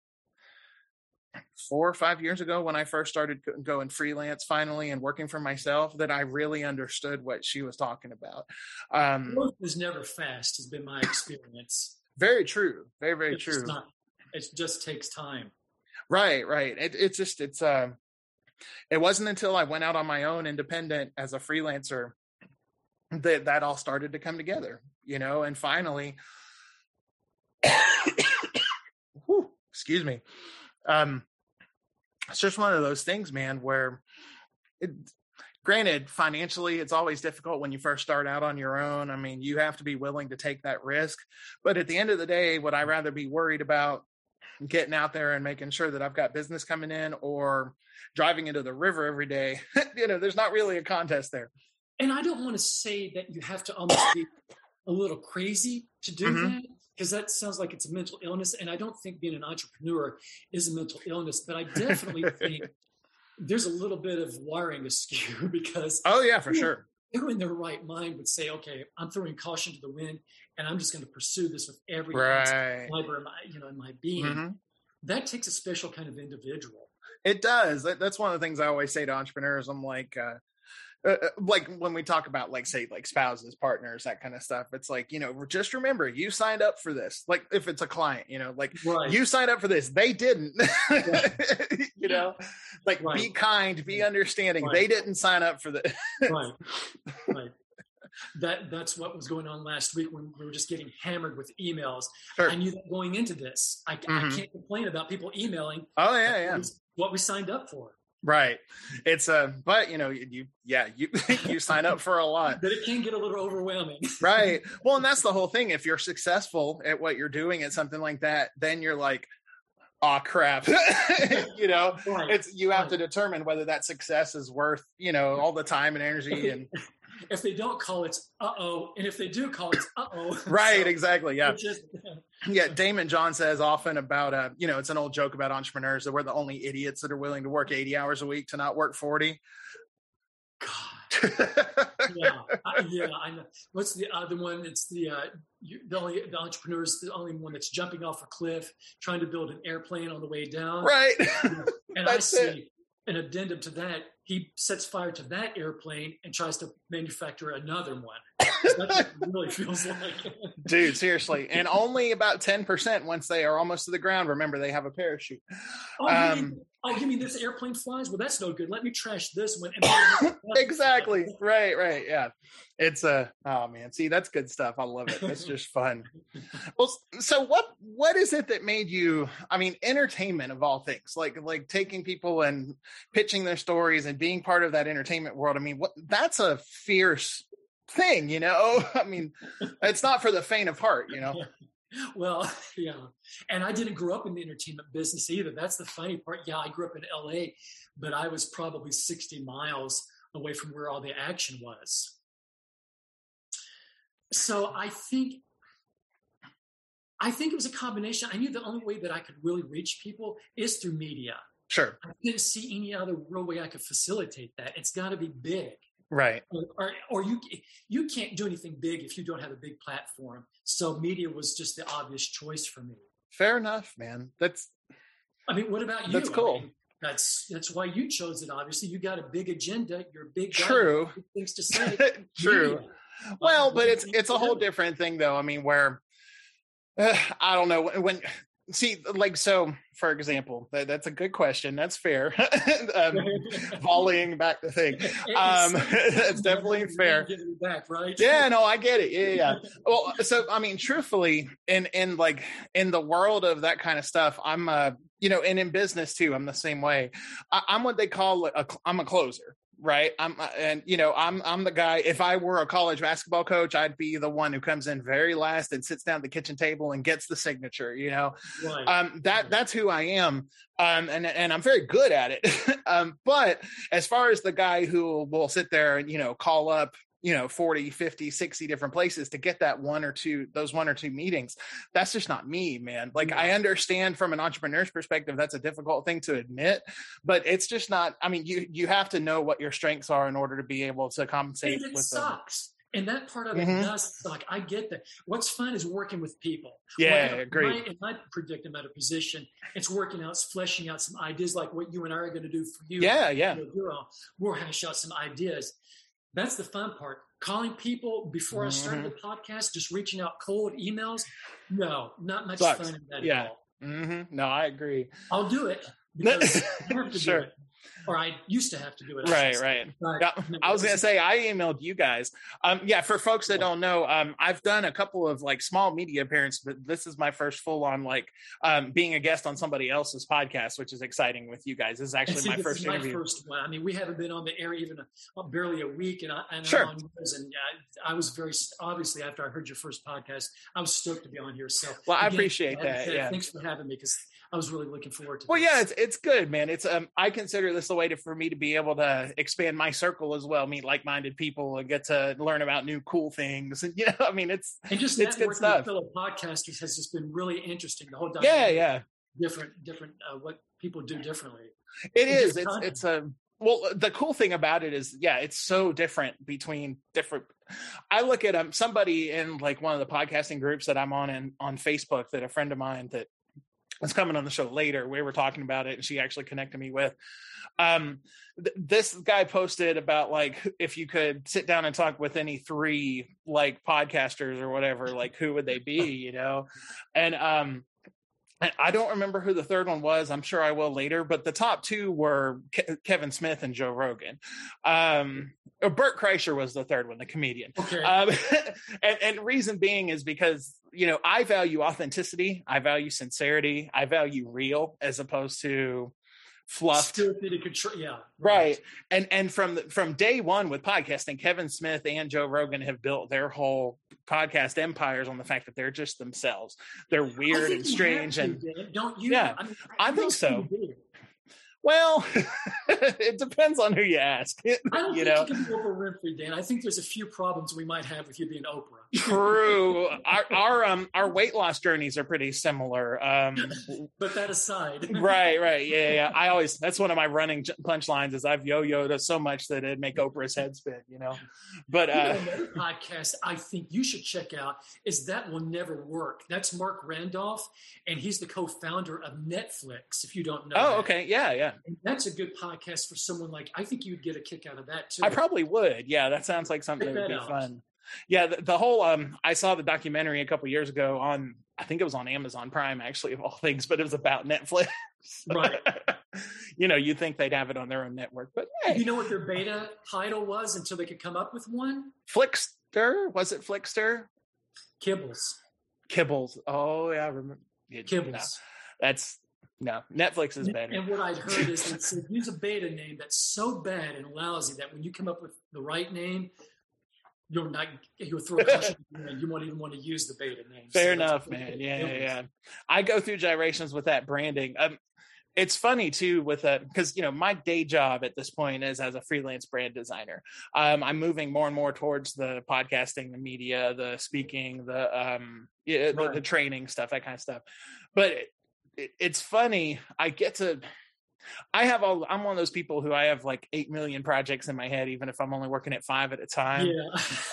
4 or 5 years ago, when I first started going freelance finally and working for myself, that I really understood what she was talking about. Growth is never fast, has been my experience. Very true. Very, very true. It's not, it just takes time. Right. It wasn't until I went out on my own independent as a freelancer that all started to come together, you know, and finally, whew, excuse me. It's just one of those things, man, where granted, financially, it's always difficult when you first start out on your own. I mean, you have to be willing to take that risk, but at the end of the day, would I rather be worried about getting out there and making sure that I've got business coming in, or driving into the river every day? You know, there's not really a contest there. And I don't want to say that you have to almost be a little crazy to do that, because that sounds like it's a mental illness. And I don't think being an entrepreneur is a mental illness, but I definitely think there's a little bit of wiring askew, because sure. Who in their right mind would say, okay, I'm throwing caution to the wind and I'm just going to pursue this with every fiber in my, in my being. Mm-hmm. That takes a special kind of individual. It does. That's one of the things I always say to entrepreneurs. I'm like when we talk about like spouses, partners, that kind of stuff, it's like, just remember you signed up for this. Like if it's a client, you signed up for this, they didn't, be kind, be understanding. Right. They didn't sign up for this. Right. That's what was going on last week when we were just getting hammered with emails. Sure. I knew that going into this, I can't complain about people emailing. Oh yeah. What we signed up for. Right. It's but you sign up for a lot. But it can get a little overwhelming. Right. Well, and that's the whole thing. If you're successful at what you're doing at something like that, then you're like, oh crap. Right. It's, you have to determine whether that success is worth, all the time and energy. And if they don't call, it's uh-oh. And if they do call, it's uh-oh. Right, so, exactly, yeah. Yeah, Damon John says often about, it's an old joke about entrepreneurs that we're the only idiots that are willing to work 80 hours a week to not work 40. God. I know. What's the other one? It's the entrepreneur's the only one that's jumping off a cliff, trying to build an airplane on the way down. Right. And I see an addendum to that. He sets fire to that airplane and tries to manufacture another one. That's what it really feels like. Dude, seriously. And only about 10% once they are almost to the ground. Remember, they have a parachute. You mean this airplane flies? Well, that's no good. Let me trash this one. Exactly. Right. Yeah. It's oh man. See, that's good stuff. I love it. That's just fun. Well, so what is it that made you, entertainment of all things, like taking people and pitching their stories and being part of that entertainment world. That's a fierce thing, it's not for the faint of heart, Well, yeah. And I didn't grow up in the entertainment business either. That's the funny part. Yeah, I grew up in LA, but I was probably 60 miles away from where all the action was. So I think it was a combination. I knew the only way that I could really reach people is through media. Sure. I didn't see any other real way I could facilitate that. It's got to be big. Right. Or you can't do anything big if you don't have a big platform. So media was just the obvious choice for me. Fair enough, man. What about you? That's cool. That's why you chose it. Obviously, you got a big agenda. You're a big guy. True. Big things to say. True. Media. Well, but it's a whole different thing, though. I mean, where I don't know when See, like, so, for example, that's a good question. That's fair. Volleying back the thing. It's definitely fair. Getting back, right? Yeah, no, I get it. Yeah, yeah. Well, so, I mean, truthfully, in the world of that kind of stuff, I'm, and in business too, I'm the same way. I'm what they call, I'm a closer. Right. I'm the guy. If I were a college basketball coach, I'd be the one who comes in very last and sits down at the kitchen table and gets the signature, right. That's who I am. And I'm very good at it. But as far as the guy who will sit there and, call up, 40, 50, 60 different places to get that one or two meetings. That's just not me, man. Like, I understand from an entrepreneur's perspective, that's a difficult thing to admit, but it's just not, I mean, you have to know what your strengths are in order to be able to compensate. And it sucks. And that part of it does suck. I get that. What's fun is working with people. Yeah, I agree. If I predict I'm at a position, it's working out, it's fleshing out some ideas like what you and I are going to do for you. Yeah, yeah. We'll hash out some ideas. That's the fun part. Calling people before I started the podcast, just reaching out cold emails. No, not much fun in that at all. Mm-hmm. No, I agree. I'll do it because I have to do it. Or I used to have to do it. Right. I was going to say, I emailed you guys. For folks that don't know, I've done a couple of small media appearances, but this is my first full on being a guest on somebody else's podcast, which is exciting with you guys. This is actually my first interview. My first one. I mean, we haven't been on the air even barely a week. I'm on yours, and I was obviously after I heard your first podcast, I was stoked to be on here. So, well, again, I appreciate that. Yeah. Thanks for having me because I was really looking forward to it. Well, yeah, it's good, man. It's I consider this a way for me to be able to expand my circle as well, meet like-minded people and get to learn about new cool things. And it's good stuff. Fellow podcasters has just been really interesting. The whole dynamic, different what people do differently. The cool thing about it is, it's so different between different. I look at somebody in one of the podcasting groups that I'm on and on Facebook that a friend of mine that it's coming on the show later. We were talking about it and she actually connected me with this guy posted about if you could sit down and talk with any three podcasters or whatever, who would they be, And I don't remember who the third one was. I'm sure I will later, but the top two were Kevin Smith and Joe Rogan. Bert Kreischer was the third one, the comedian. Okay. And reason being is because, I value authenticity. I value sincerity. I value real as opposed to fluffed. Stupid control. Yeah. Right. And from day one with podcasting, Kevin Smith and Joe Rogan have built their whole podcast empires on the fact that they're just themselves. They're weird and strange. Don't you? Yeah, I think so. Well, it depends on who you ask. I don't think you can be Oprah Winfrey, Dan. I think there's a few problems we might have with you being Oprah. True. Our weight loss journeys are pretty similar. But that aside. Right. Yeah. That's one of my running punchlines is I've yo-yoed so much that it'd make Oprah's head spin, But another podcast I think you should check out is That Will Never Work. That's Mark Randolph, and he's the co-founder of Netflix, if you don't know. Oh, that. Okay. Yeah. And that's a good podcast for someone I think you'd get a kick out of that too. I probably would. Yeah, that sounds like something that would be fun. Yeah, the whole I saw the documentary a couple years ago on I think it was on Amazon Prime actually of all things, but it was about Netflix. Right. You'd think they'd have it on their own network, but hey. You know what their beta title was until they could come up with one? Flickster? Was it Flickster? Kibbles. Oh yeah, I remember. Kibbles. No, Netflix is better. And what I'd heard is they said use a beta name that's so bad and lousy that when you come up with the right name, you'll throw a question and you won't even want to use the beta name. Fair enough, man. Yeah. I go through gyrations with that branding. It's funny too with because my day job at this point is as a freelance brand designer. I'm moving more and more towards the podcasting, the media, the speaking, the training stuff, that kind of stuff, but. It's funny. I'm one of those people who I have 8 million projects in my head, even if I'm only working at 5 at a time.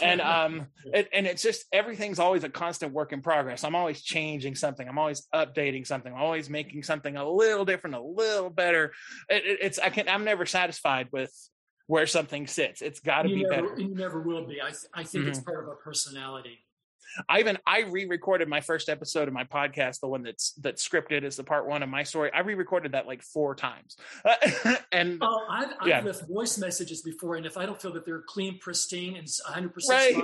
Yeah. And it's just, everything's always a constant work in progress. I'm always changing something. I'm always updating something. I'm always making something a little different, a little better. I'm never satisfied with where something sits. It's gotta be better. You never will be. I think it's part of our personality. I re-recorded my first episode of my podcast, the one that's scripted is the part one of my story. I re-recorded that like 4 times. And I've left voice messages before, and if I don't feel that they're clean, pristine, and 100% right.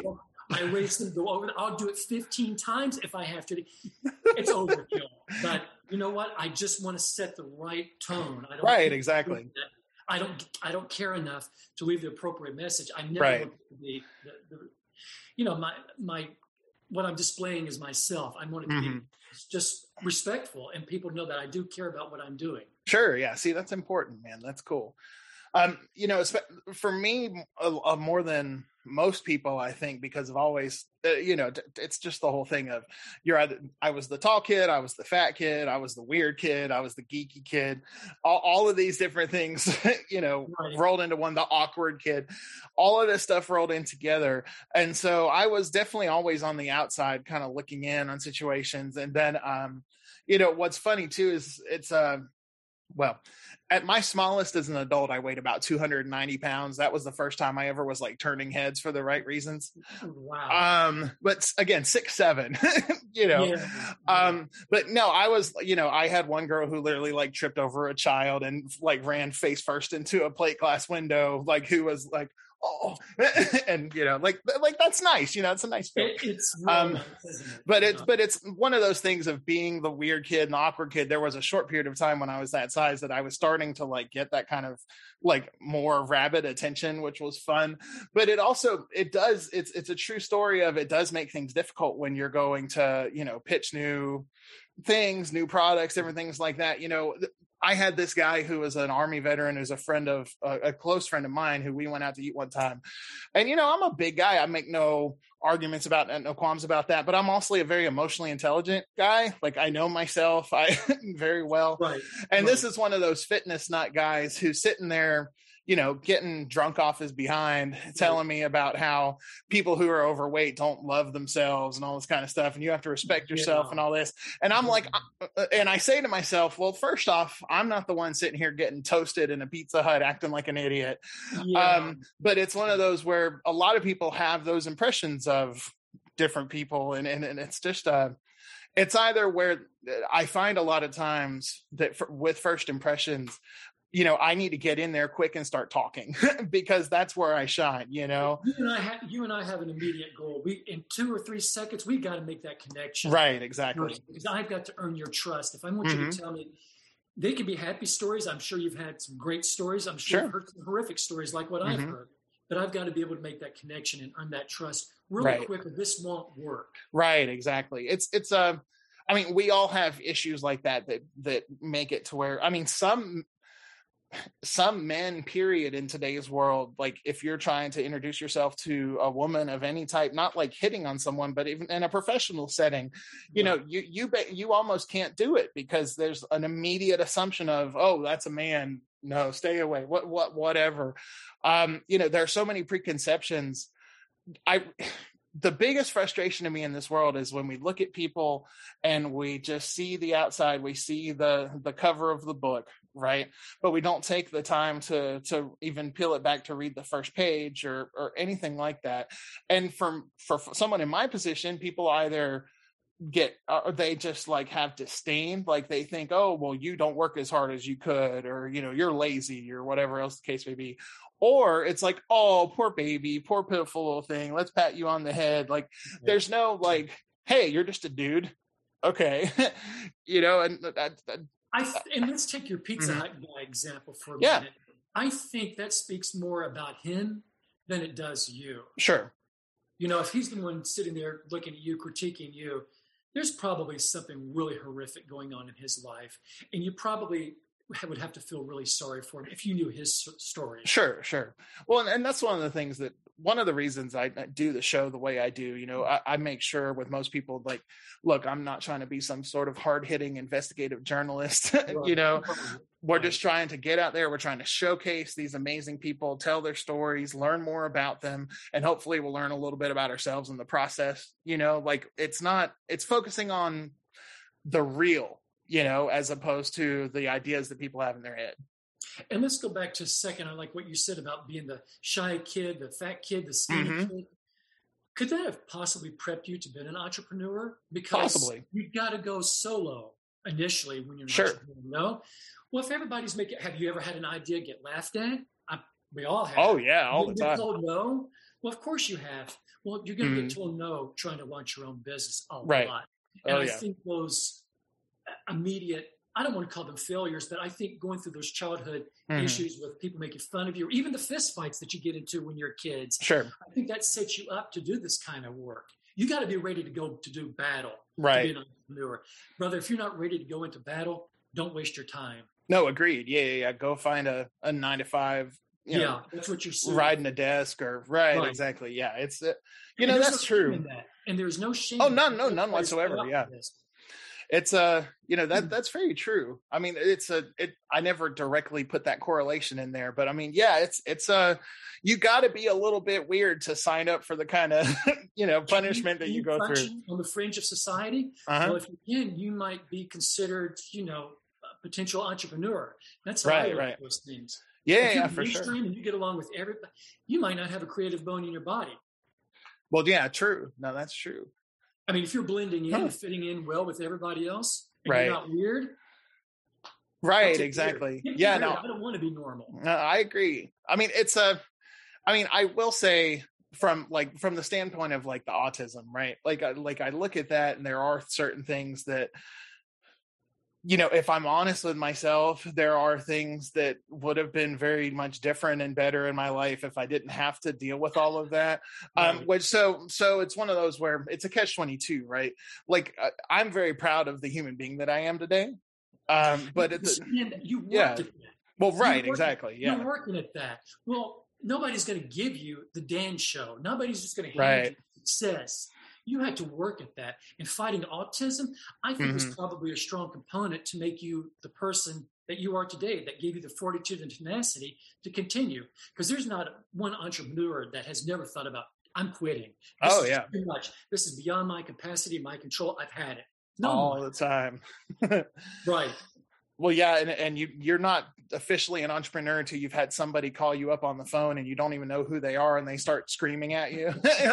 I waste them, go over. I'll do it 15 times if I have to. It's overkill. But you know what? I just want to set the right tone. Exactly. I don't care enough to leave the appropriate message. I never want to be the you know, my what I'm displaying is myself. I want to be just respectful, and people know that I do care about what I'm doing. Sure. Yeah. See, that's important, man. That's cool. You know, for me, more than most people, I think, because of always, you know, it's just the whole thing of you're either, I was the tall kid, I was the fat kid, I was the weird kid, I was the geeky kid, all of these different things, you know, rolled into one, the awkward kid, all of this stuff rolled in together. And so I was definitely always on the outside, kind of looking in on situations. And then, you know, what's funny too, is it's, well, at my smallest as an adult, I weighed about 290 pounds. That was the first time I ever was like turning heads for the right reasons. Wow. But again, 6'7", you know. Yeah. But no, I was, you know, I had one girl who literally like tripped over a child and like ran face first into a plate glass window, like who was like, oh, and you know, like that's nice, you know, it's a nice film. It's really nice, but it's one of those things of being the weird kid and the awkward kid. There was a short period of time when I was that size that I was starting to like get that kind of like more rabid attention, which was fun. But it also, it's a true story of, it does make things difficult when you're going to, you know, pitch new things, new products, different things like that, you know. I had this guy who was an Army veteran, who's a friend of a close friend of mine, who we went out to eat one time. And, you know, I'm a big guy. I make no arguments about that, no qualms about that, but I'm also a very emotionally intelligent guy. Like, I know myself very well. Right. And this is one of those fitness nut guys who's sitting there, you know, getting drunk off his behind, telling me about how people who are overweight don't love themselves and all this kind of stuff. And you have to respect yourself and all this. And I'm like, and I say to myself, well, first off, I'm not the one sitting here getting toasted in a Pizza Hut, acting like an idiot. Yeah. But it's one of those where a lot of people have those impressions of different people. And it's just, it's either where I find a lot of times that with first impressions, you know, I need to get in there quick and start talking because that's where I shine, you know. You and I have an immediate goal. We, in 2 or 3 seconds, we got to make that connection. Right, exactly. Because I've got to earn your trust. If I want you to tell me, they could be happy stories. I'm sure you've had some great stories. I'm sure you've heard some horrific stories like what I've heard. But I've got to be able to make that connection and earn that trust really quick, or this won't work. Right, exactly. It's I mean, we all have issues like that make it to where, I mean, some men, period, in today's world, like if you're trying to introduce yourself to a woman of any type, not like hitting on someone, but even in a professional setting, you know, you almost can't do it because there's an immediate assumption of, oh, that's a man. No, stay away. Whatever. You know, there are so many preconceptions. The biggest frustration to me in this world is when we look at people and we just see the outside, we see the cover of the book, right? But we don't take the time to even peel it back to read the first page or anything like that. And for someone in my position, people either get, or they just like have disdain, like they think, oh, well, you don't work as hard as you could, or, you know, you're lazy or whatever else the case may be. Or it's like, oh, poor baby, poor pitiful little thing. Let's pat you on the head. Like there's no like, hey, you're just a dude. Okay. You know, and and let's take your Pizza Hut guy example for a minute. I think that speaks more about him than it does you. Sure. You know, if he's the one sitting there looking at you, critiquing you, there's probably something really horrific going on in his life. And you probably would have to feel really sorry for him if you knew his story. Sure. Well, and that's one of the reasons I do the show the way I do. You know, I make sure with most people, like, look, I'm not trying to be some sort of hard-hitting investigative journalist, you know. We're just trying to get out there. We're trying to showcase these amazing people, tell their stories, learn more about them, and hopefully we'll learn a little bit about ourselves in the process. You know, like it's focusing on the real, you know, as opposed to the ideas that people have in their head. And let's go back to a second. I like what you said about being the shy kid, the fat kid, the skinny kid. could that have possibly prepped you to be an entrepreneur? Because possibly. You've got to go solo initially when you're an entrepreneur, you know? Well, if everybody's making, have you ever had an idea get laughed at? We all have. Oh, yeah, all the time. Told no? Well, of course you have. Well, you're going to get told no trying to launch your own business a lot. And I think those immediate, I don't want to call them failures, but I think going through those childhood issues with people making fun of you, or even the fist fights that you get into when you're kids, I think that sets you up to do this kind of work. You got to be ready to go to do battle. Right. To be an entrepreneur. Brother, if you're not ready to go into battle, don't waste your time. No, agreed. Yeah. Go find a 9-to-5. You know, that's what you're seeing. Riding a desk or right. Exactly. Yeah. It's, you know, that's true. And there's no shame. Oh, none whatsoever. Yeah. It's you know, that's very true. I mean, I never directly put that correlation in there, but I mean, yeah, it's you got to be a little bit weird to sign up for the kind of, you know, punishment that you go through on the fringe of society. Well, if you can, you might be considered, you know, a potential entrepreneur. That's how I look at those things. Yeah, for sure. And you get along with everybody. You might not have a creative bone in your body. Well, yeah, true. No, that's true. I mean, if you're blending in, fitting in well with everybody else, and you're not weird. Right, exactly. Weird. Yeah, no, I don't want to be normal. No, I agree. I mean, I will say from the standpoint of like the autism, right? Like I look at that, and there are certain things that, you know, if I'm honest with myself, there are things that would have been very much different and better in my life if I didn't have to deal with all of that. Which so it's one of those where it's a catch-22, right? Like I'm very proud of the human being that I am today. But it's you worked at that. Well, right, exactly. Yeah, you're working at that. Well, nobody's going to give you the Dan show. Nobody's just going to hand you success. You had to work at that. And fighting autism, I think, was probably a strong component to make you the person that you are today, that gave you the fortitude and tenacity to continue. Because there's not one entrepreneur that has never thought about, I'm quitting. This is too much. This is beyond my capacity, my control. I've had it. All the time. Right. Well, yeah, and you're not officially an entrepreneur until you've had somebody call you up on the phone and you don't even know who they are and they start screaming at you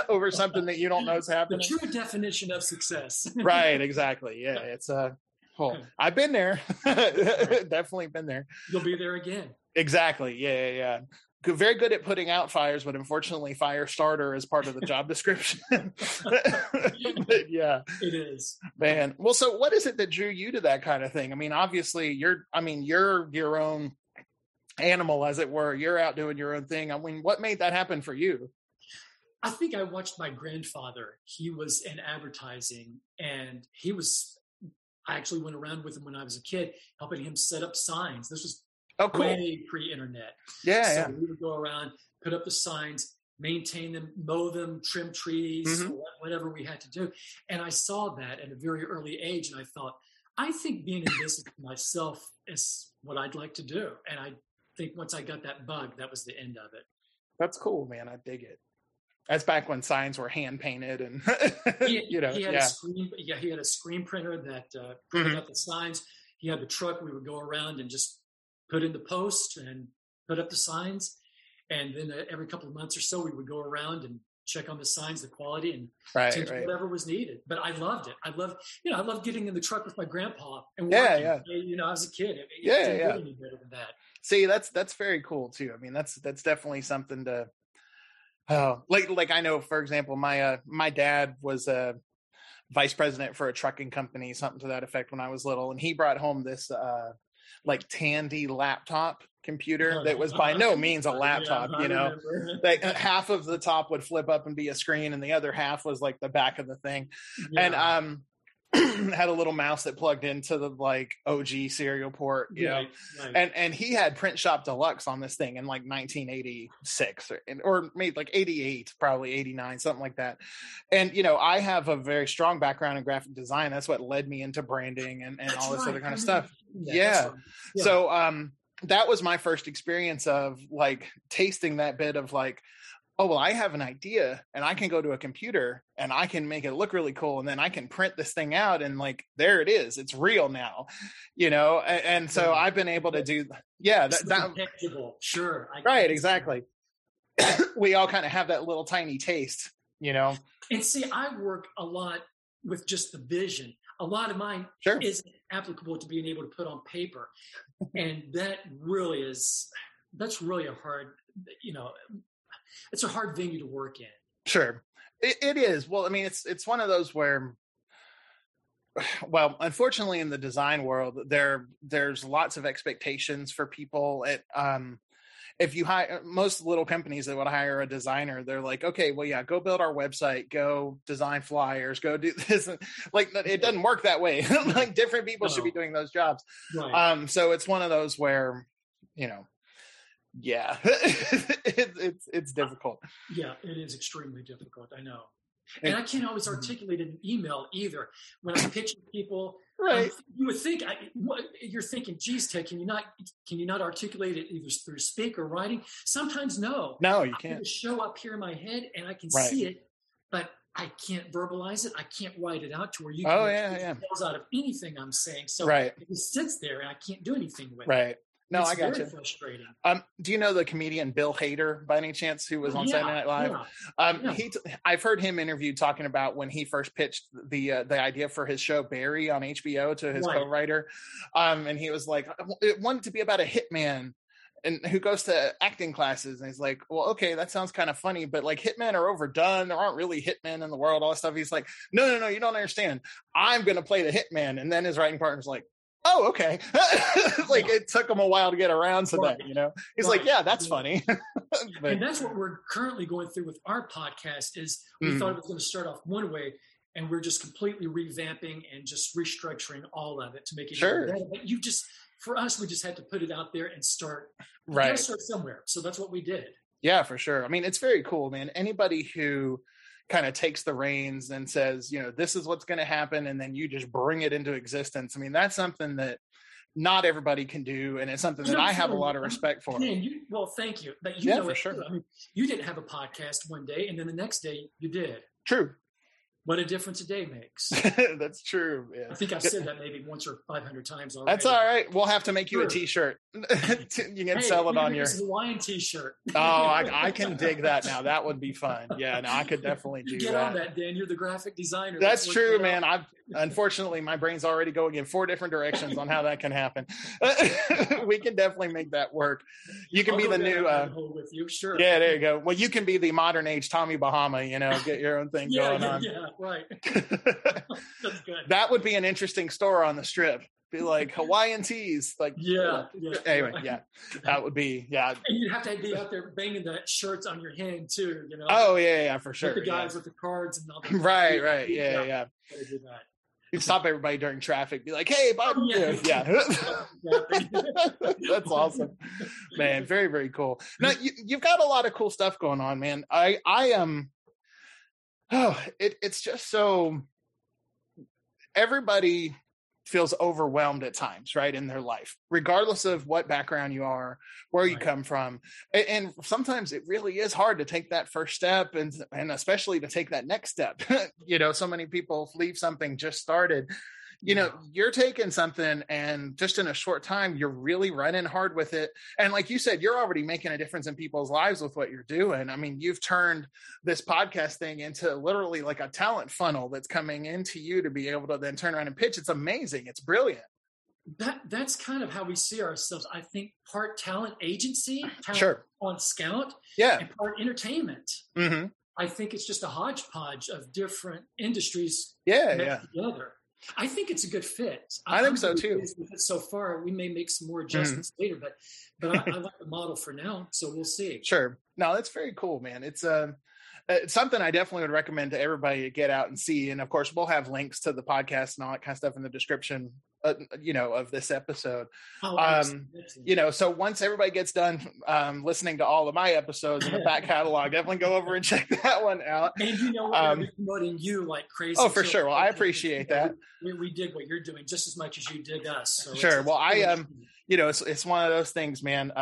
over something that you don't know is happening. The true definition of success. Right, exactly. Yeah, it's I've been there. Definitely been there. You'll be there again. Exactly. Yeah. Very good at putting out fires, but unfortunately fire starter is part of the job description. Yeah, it is, man. Well, so what is it that drew you to that kind of thing? I mean, obviously you're your own animal, as it were. You're out doing your own thing. I mean, what made that happen for you? I think I watched my grandfather. He was in advertising, and I actually went around with him when I was a kid, helping him set up signs. This was way pre-internet. Yeah. So we would go around, put up the signs, maintain them, mow them, trim trees, whatever we had to do. And I saw that at a very early age, and I thought, I think being in business myself is what I'd like to do. And I think once I got that bug, that was the end of it. That's cool, man. I dig it. That's back when signs were hand painted, and he had a screen printer that printed out the signs. He had the truck. We would go around and just put in the post and put up the signs. And then every couple of months or so, we would go around and check on the signs, the quality, and whatever was needed. But I loved it. I loved getting in the truck with my grandpa and walking. You know, I was a kid. It didn't get better than that. See, that's very cool too. I mean, that's definitely something to, like I know, for example, my dad was a vice president for a trucking company, something to that effect when I was little. And he brought home this, like Tandy laptop computer that was by no means a laptop, you know, like half of the top would flip up and be a screen, and the other half was like the back of the thing. Yeah. And had a little mouse that plugged into the like OG serial port, you know. Right. And he had Print Shop Deluxe on this thing in like 1986 or maybe like 88, probably 89, something like that. And, you know, I have a very strong background in graphic design. That's what led me into branding and all this other kind of stuff. Yeah. So that was my first experience of like tasting that bit of like, oh, well, I have an idea and I can go to a computer and I can make it look really cool. And then I can print this thing out and like, there it is. It's real now, you know? And so I've been able to do, Sure. Exactly. We all kind of have that little tiny taste you know? And see, I work a lot with just the vision. A lot of mine sure. isn't applicable to being able to put on paper. And that really is, that's really a hard, you know, it's a hard venue to work in. Sure. It is. Well, I mean, it's one of those where, well, unfortunately in the design world, there's lots of expectations for people. If you hire most little companies that would hire a designer, they're like, okay, well, yeah, go build our website, go design flyers, go do this. Like, it doesn't work that way. Like, different people should be doing those jobs. Right. So it's one of those where, you know, yeah, it's difficult. Yeah, it is extremely difficult. I know. And I can't always articulate in an email either. When I'm pitching people, right? You would think you're thinking, "Geez, Ted, can you not articulate it either through speak or writing?" Sometimes, no, you can't. I can just show up here in my head, and I can see it, but I can't verbalize it. I can't write it out to where you can get out of anything I'm saying. So it just sits there, and I can't do anything with it. Right. No, it's I got very you. Frustrating. Do you know the comedian Bill Hader by any chance, who was on Saturday Night Live? Yeah. I've heard him interviewed talking about when he first pitched the idea for his show Barry on HBO to his co-writer, and he was like, "It wanted to be about a hitman." And who goes to acting classes, and he's like, well, okay, that sounds kind of funny, but like, hitmen are overdone. There aren't really hitmen in the world, all that stuff. He's like, no, you don't understand. I'm going to play the hitman. And then his writing partner's like, oh, okay. Like, it took him a while to get around to that, you know? He's like, yeah, that's funny. But, and that's what we're currently going through with our podcast is we thought it was going to start off one way, and we're just completely revamping and just restructuring all of it to make it better. But for us, we just had to put it out there and start. Right. Start somewhere. So that's what we did. Yeah, for sure. I mean, it's very cool, man. Anybody who kind of takes the reins and says, you know, this is what's going to happen, and then you just bring it into existence. I mean, that's something that not everybody can do, and it's something that I have a lot of respect for. Man, well, thank you. But you know, for sure. I mean, you didn't have a podcast one day, and then the next day you did. True. What a difference a day makes. That's true. Yeah. I think I've said that maybe once or 500 times already. That's all right. We'll have to make you a t-shirt. You can sell it on your Hawaiian t-shirt. Oh, I can dig that now. That would be fun. Yeah, no, I could definitely do that. Get on that, Dan. You're the graphic designer. That's true, man. Unfortunately, my brain's already going in 4 different directions on how that can happen. We can definitely make that work. You can be the new hole with you. Sure. Yeah, there you go. Well, you can be the modern age Tommy Bahama, you know, get your own thing going on. Yeah, right. That's good. That would be an interesting store on the strip. Be like Hawaiian teas, like Anyway, that would be And you'd have to be out there banging the shirts on your hand too, you know. Oh yeah, for sure. With the guys with the cards and all that. Right, yeah. You'd stop everybody during traffic, be like, hey, Bob. That's awesome. Man, very, very cool. Now, you've got a lot of cool stuff going on, man. I am, it's just so, everybody feels overwhelmed at times, right, in their life, regardless of what background you are, where you come from. And sometimes it really is hard to take that first step and especially to take that next step. You know, so many people leave something just started. You know, you're taking something and just in a short time, you're really running hard with it. And like you said, you're already making a difference in people's lives with what you're doing. I mean, you've turned this podcast thing into literally like a talent funnel that's coming into you to be able to then turn around and pitch. It's amazing. It's brilliant. That's kind of how we see ourselves. I think part talent agency, talent on Scout, and part entertainment. Mm-hmm. I think it's just a hodgepodge of different industries together. I think it's a good fit. I think so too. So far, we may make some more adjustments later, but I like the model for now. So we'll see. Sure. No, that's very cool, man. It's something I definitely would recommend to everybody to get out and see. And of course, we'll have links to the podcast and all that kind of stuff in the description, you know, of this episode. You know, so once everybody gets done listening to all of my episodes in the back catalog, definitely go over and check that one out. And you know what, we're promoting you like crazy. Oh, for sure. Well, I appreciate that. We dig what you're doing just as much as you dig us. So sure. Well, I you know, it's one of those things, man.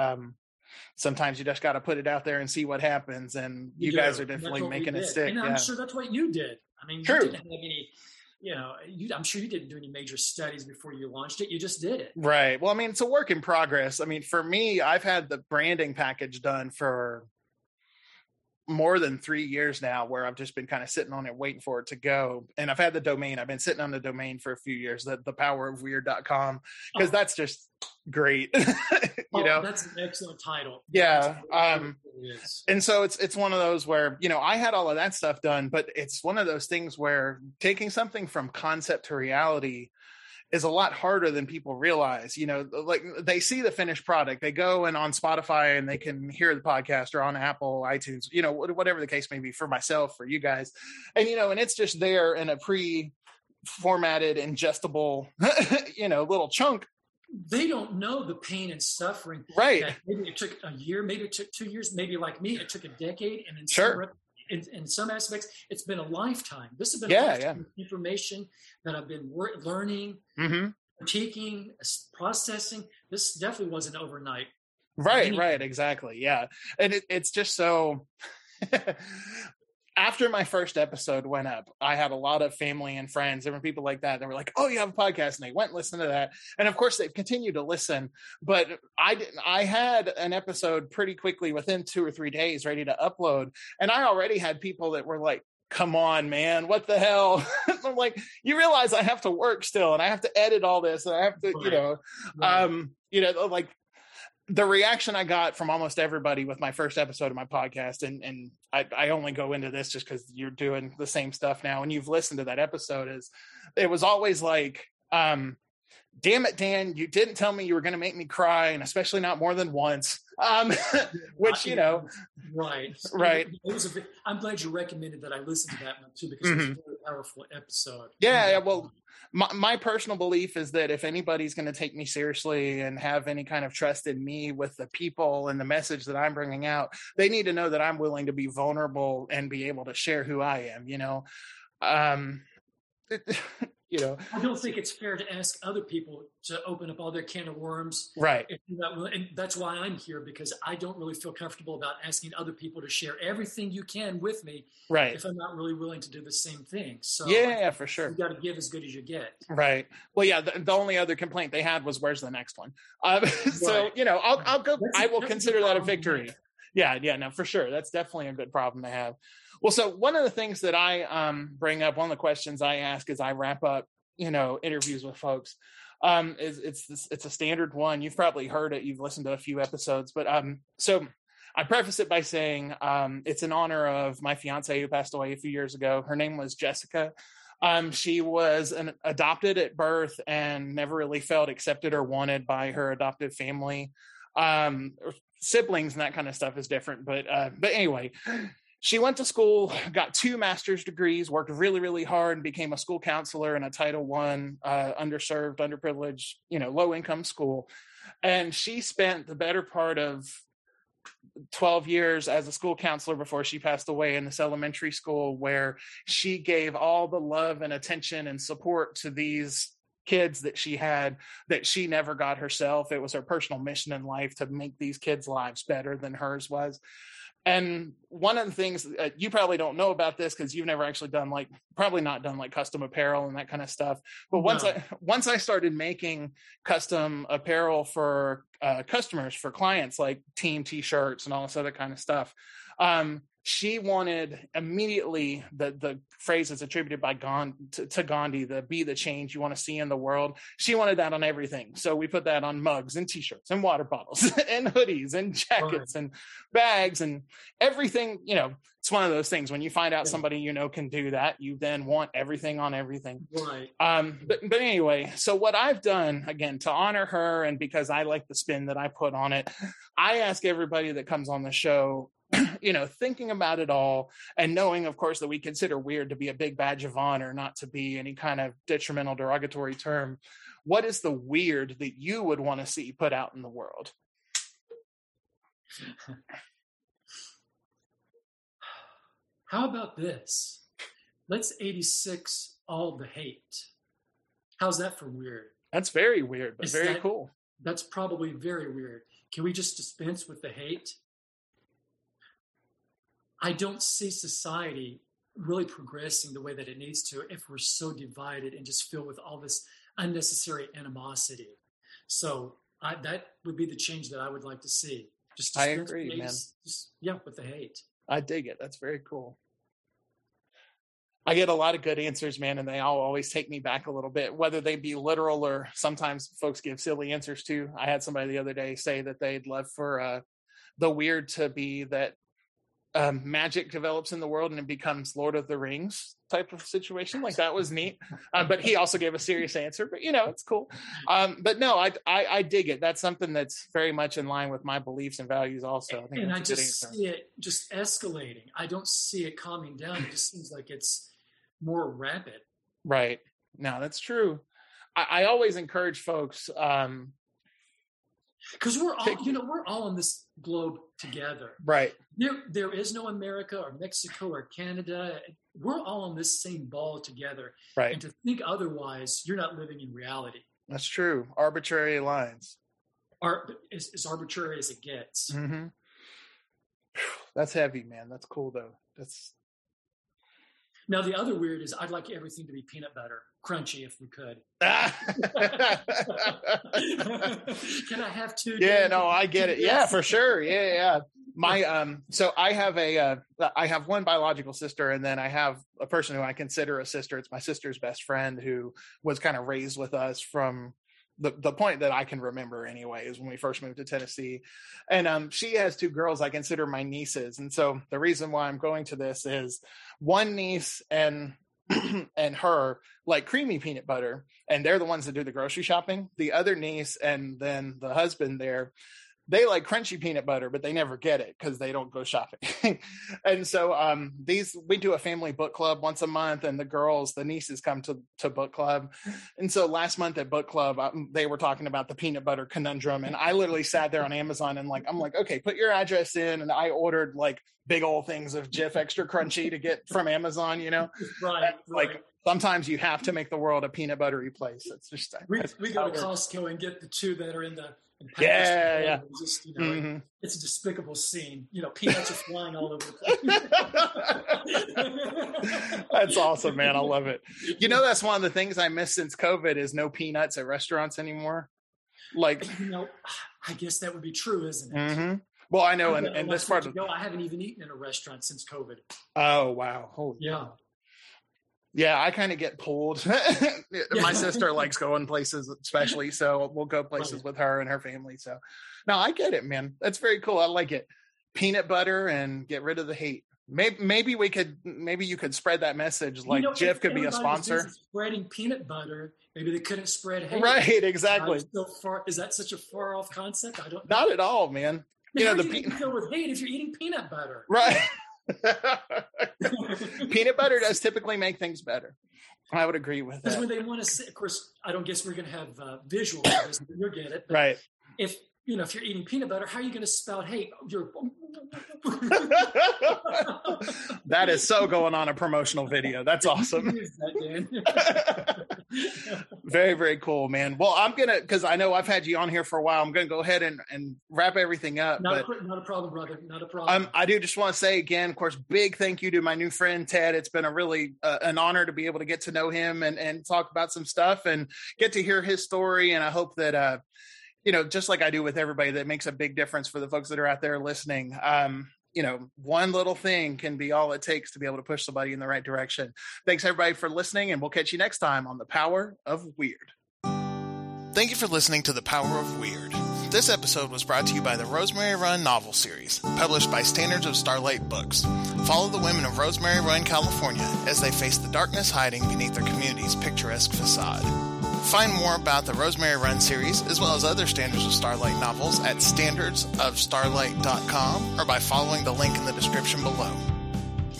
Sometimes you just got to put it out there and see what happens. And you guys are definitely making it stick. And I'm sure that's what you did. I mean, you didn't have any, you know, I'm sure you didn't do any major studies before you launched it. You just did it. Right. Well, I mean, it's a work in progress. I mean, for me, I've had the branding package done for more than 3 years now where I've just been kind of sitting on it, waiting for it to go. And I've had the domain. I've been sitting on the domain for a few years, the thepowerofweird.com, because that's just great. you know, that's an excellent title. Yeah. And so it's one of those where, you know, I had all of that stuff done, but it's one of those things where taking something from concept to reality is a lot harder than people realize. You know, like they see the finished product, they go and on Spotify and they can hear the podcast, or on Apple, iTunes, you know, whatever the case may be, for myself, for you guys. And, you know, and it's just there in a pre-formatted, ingestible, you know, little chunk. They don't know the pain and suffering. Right. Maybe it took a year, maybe it took 2 years, maybe like me, it took a decade. And then in some aspects, it's been a lifetime. This has been a lifetime of information that I've been learning, critiquing, processing. This definitely wasn't overnight. Right, exactly. Yeah. And it's just so... After my first episode went up, I had a lot of family and friends, different people like that. They were like, oh, you have a podcast. And they went and listened to that. And of course, they've continued to listen. But I didn't. I had an episode pretty quickly within 2 or 3 days ready to upload. And I already had people that were like, come on, man, what the hell? I'm like, you realize I have to work still and I have to edit all this. And I have to, you know, like. The reaction I got from almost everybody with my first episode of my podcast, and I only go into this just because you're doing the same stuff now and you've listened to that episode, is it was always like, damn it, Dan, you didn't tell me you were going to make me cry, and especially not more than once, which, you know. Right. I'm glad you recommended that I listen to that one too, because it's a very powerful episode. Yeah, well. My personal belief is that if anybody's going to take me seriously and have any kind of trust in me with the people and the message that I'm bringing out, they need to know that I'm willing to be vulnerable and be able to share who I am, you know? You know, I don't think it's fair to ask other people to open up all their can of worms. Right. And that's why I'm here, because I don't really feel comfortable about asking other people to share everything you can with me. Right. If I'm not really willing to do the same thing. So yeah, for sure. You got to give as good as you get. Right. Well, yeah. The only other complaint they had was, where's the next one? So, you know, I'll go, I will consider that a victory. Yeah, no, for sure. That's definitely a good problem to have. Well, so one of the things that I bring up, one of the questions I ask as I wrap up, you know, interviews with folks, is it's a standard one. You've probably heard it. You've listened to a few episodes, but so I preface it by saying it's in honor of my fiance who passed away a few years ago. Her name was Jessica. She was adopted at birth and never really felt accepted or wanted by her adoptive family. Siblings and that kind of stuff is different, but anyway, she went to school, got 2 master's degrees, worked really, really hard, and became a school counselor in a Title I underserved, underprivileged, you know, low income school. And she spent the better part of 12 years as a school counselor before she passed away in this elementary school, where she gave all the love and attention and support to these kids that she had, that she never got herself. It was her personal mission in life to make these kids' lives better than hers was. And one of the things you probably don't know about this, because you've never actually done probably not done custom apparel and that kind of stuff. But once I started making custom apparel for customers, for clients, like team t-shirts and all this other kind of stuff, she wanted immediately, the phrase is attributed by to Gandhi, the be the change you want to see in the world. She wanted that on everything. So we put that on mugs and t-shirts and water bottles and hoodies and jackets and bags and everything. You know, it's one of those things when you find out somebody, you know, can do that, you then want everything on everything. Right. But anyway, so what I've done, again, to honor her, and because I like the spin that I put on it, I ask everybody that comes on the show, you know, thinking about it all and knowing, of course, that we consider weird to be a big badge of honor, not to be any kind of detrimental, derogatory term. What is the weird that you would want to see put out in the world? How about this? Let's 86 all the hate. How's that for weird? That's very weird, but very cool. That's probably very weird. Can we just dispense with the hate? I don't see society really progressing the way that it needs to if we're so divided and just filled with all this unnecessary animosity. So that would be the change that I would like to see. Just I agree, man. Just, with the hate. I dig it. That's very cool. I get a lot of good answers, man, and they all always take me back a little bit, whether they be literal or sometimes folks give silly answers too. I had somebody the other day say that they'd love for the weird to be that magic develops in the world and it becomes Lord of the Rings type of situation. Like, that was neat. But he also gave a serious answer, but you know, it's cool. But no, I dig it. That's something that's very much in line with my beliefs and values also. I think and I just see it just escalating. I don't see it calming down. It just seems like it's more rapid. Right. No, that's true. I always encourage folks, because we're all, you know, we're all on this globe together. Right. There is no America or Mexico or Canada. We're all on this same ball together. Right. And to think otherwise, you're not living in reality. That's true. Arbitrary lines. As arbitrary as it gets. Mm-hmm. That's heavy, man. That's cool, though. Now, the other weird is I'd like everything to be peanut butter, crunchy if we could. Can I have two? Yeah, no, I get it. Yeah, for sure. Yeah. My so I have one biological sister, and then I have a person who I consider a sister. It's my sister's best friend who was kind of raised with us from the point that I can remember anyway is when we first moved to Tennessee. And she has two girls I consider my nieces. And so the reason why I'm going to this is one niece and her like creamy peanut butter, and they're the ones that do the grocery shopping. The other niece and then the husband there, they like crunchy peanut butter, but they never get it because they don't go shopping. And so we do a family book club once a month, and the nieces come to book club. And so last month at book club, they were talking about the peanut butter conundrum. And I literally sat there on Amazon and I'm like, okay, put your address in. And I ordered like big old things of Jif Extra Crunchy to get from Amazon, you know, right. Like, sometimes you have to make the world a peanut buttery place. It's just we go to Costco and get the two that are in the yeah. Just, you know, mm-hmm. It's a despicable scene. You know, peanuts are flying all over the place. That's awesome, man. I love it. You know, that's one of the things I miss since COVID is no peanuts at restaurants anymore. Like, you know, I guess that would be true, isn't it? Mm-hmm. Well, I know, and this part of I haven't even eaten in a restaurant since COVID. Oh wow! Holy yeah. God. Yeah, I kind of get pulled. My sister likes going places, especially, so we'll go places with her and her family. So, no, I get it, man. That's very cool. I like it. Peanut butter and get rid of the hate. Maybe you could spread that message. Like, you know, Jif could be a sponsor. Spreading peanut butter. Maybe they couldn't spread hate. Right, exactly. Is that such a far off concept? I don't know. Not at all, man. You know, you can go with hate if you're eating peanut butter. Right. Peanut butter does typically make things better. I would agree with that. Because when they want to say, of course, I don't guess we're going to have visual, you'll get it. But right. If you're eating peanut butter, how are you going to spout hate? That is so going on a promotional video. That's awesome. Very, very cool, man. Well, because I know I've had you on here for a while, I'm going to go ahead and wrap everything up. Not a problem, brother. Not a problem. I do just want to say again, of course, big thank you to my new friend, Ted. It's been a really an honor to be able to get to know him and talk about some stuff and get to hear his story. And I hope that, you know, just like I do with everybody, that makes a big difference for the folks that are out there listening. You know, one little thing can be all it takes to be able to push somebody in the right direction. Thanks, everybody, for listening, and we'll catch you next time on The Power of Weird. Thank you for listening to The Power of Weird. This episode was brought to you by the Rosemary Run novel series, published by Standards of Starlight Books. Follow the women of Rosemary Run, California, as they face the darkness hiding beneath their community's picturesque facade. Find more about the Rosemary Run series, as well as other Standards of Starlight novels, at StandardsOfStarlight.com or by following the link in the description below.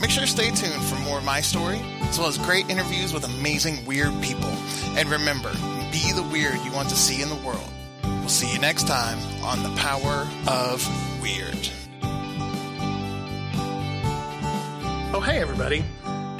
Make sure to stay tuned for more of my story, as well as great interviews with amazing weird people. And remember, be the weird you want to see in the world. We'll see you next time on The Power of Weird. Oh, hey, everybody.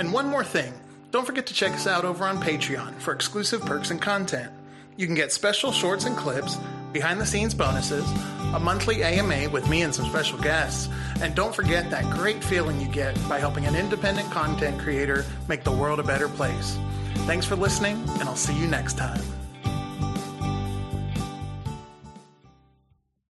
And one more thing. Don't forget to check us out over on Patreon for exclusive perks and content. You can get special shorts and clips, behind-the-scenes bonuses, a monthly AMA with me and some special guests, and don't forget that great feeling you get by helping an independent content creator make the world a better place. Thanks for listening, and I'll see you next time.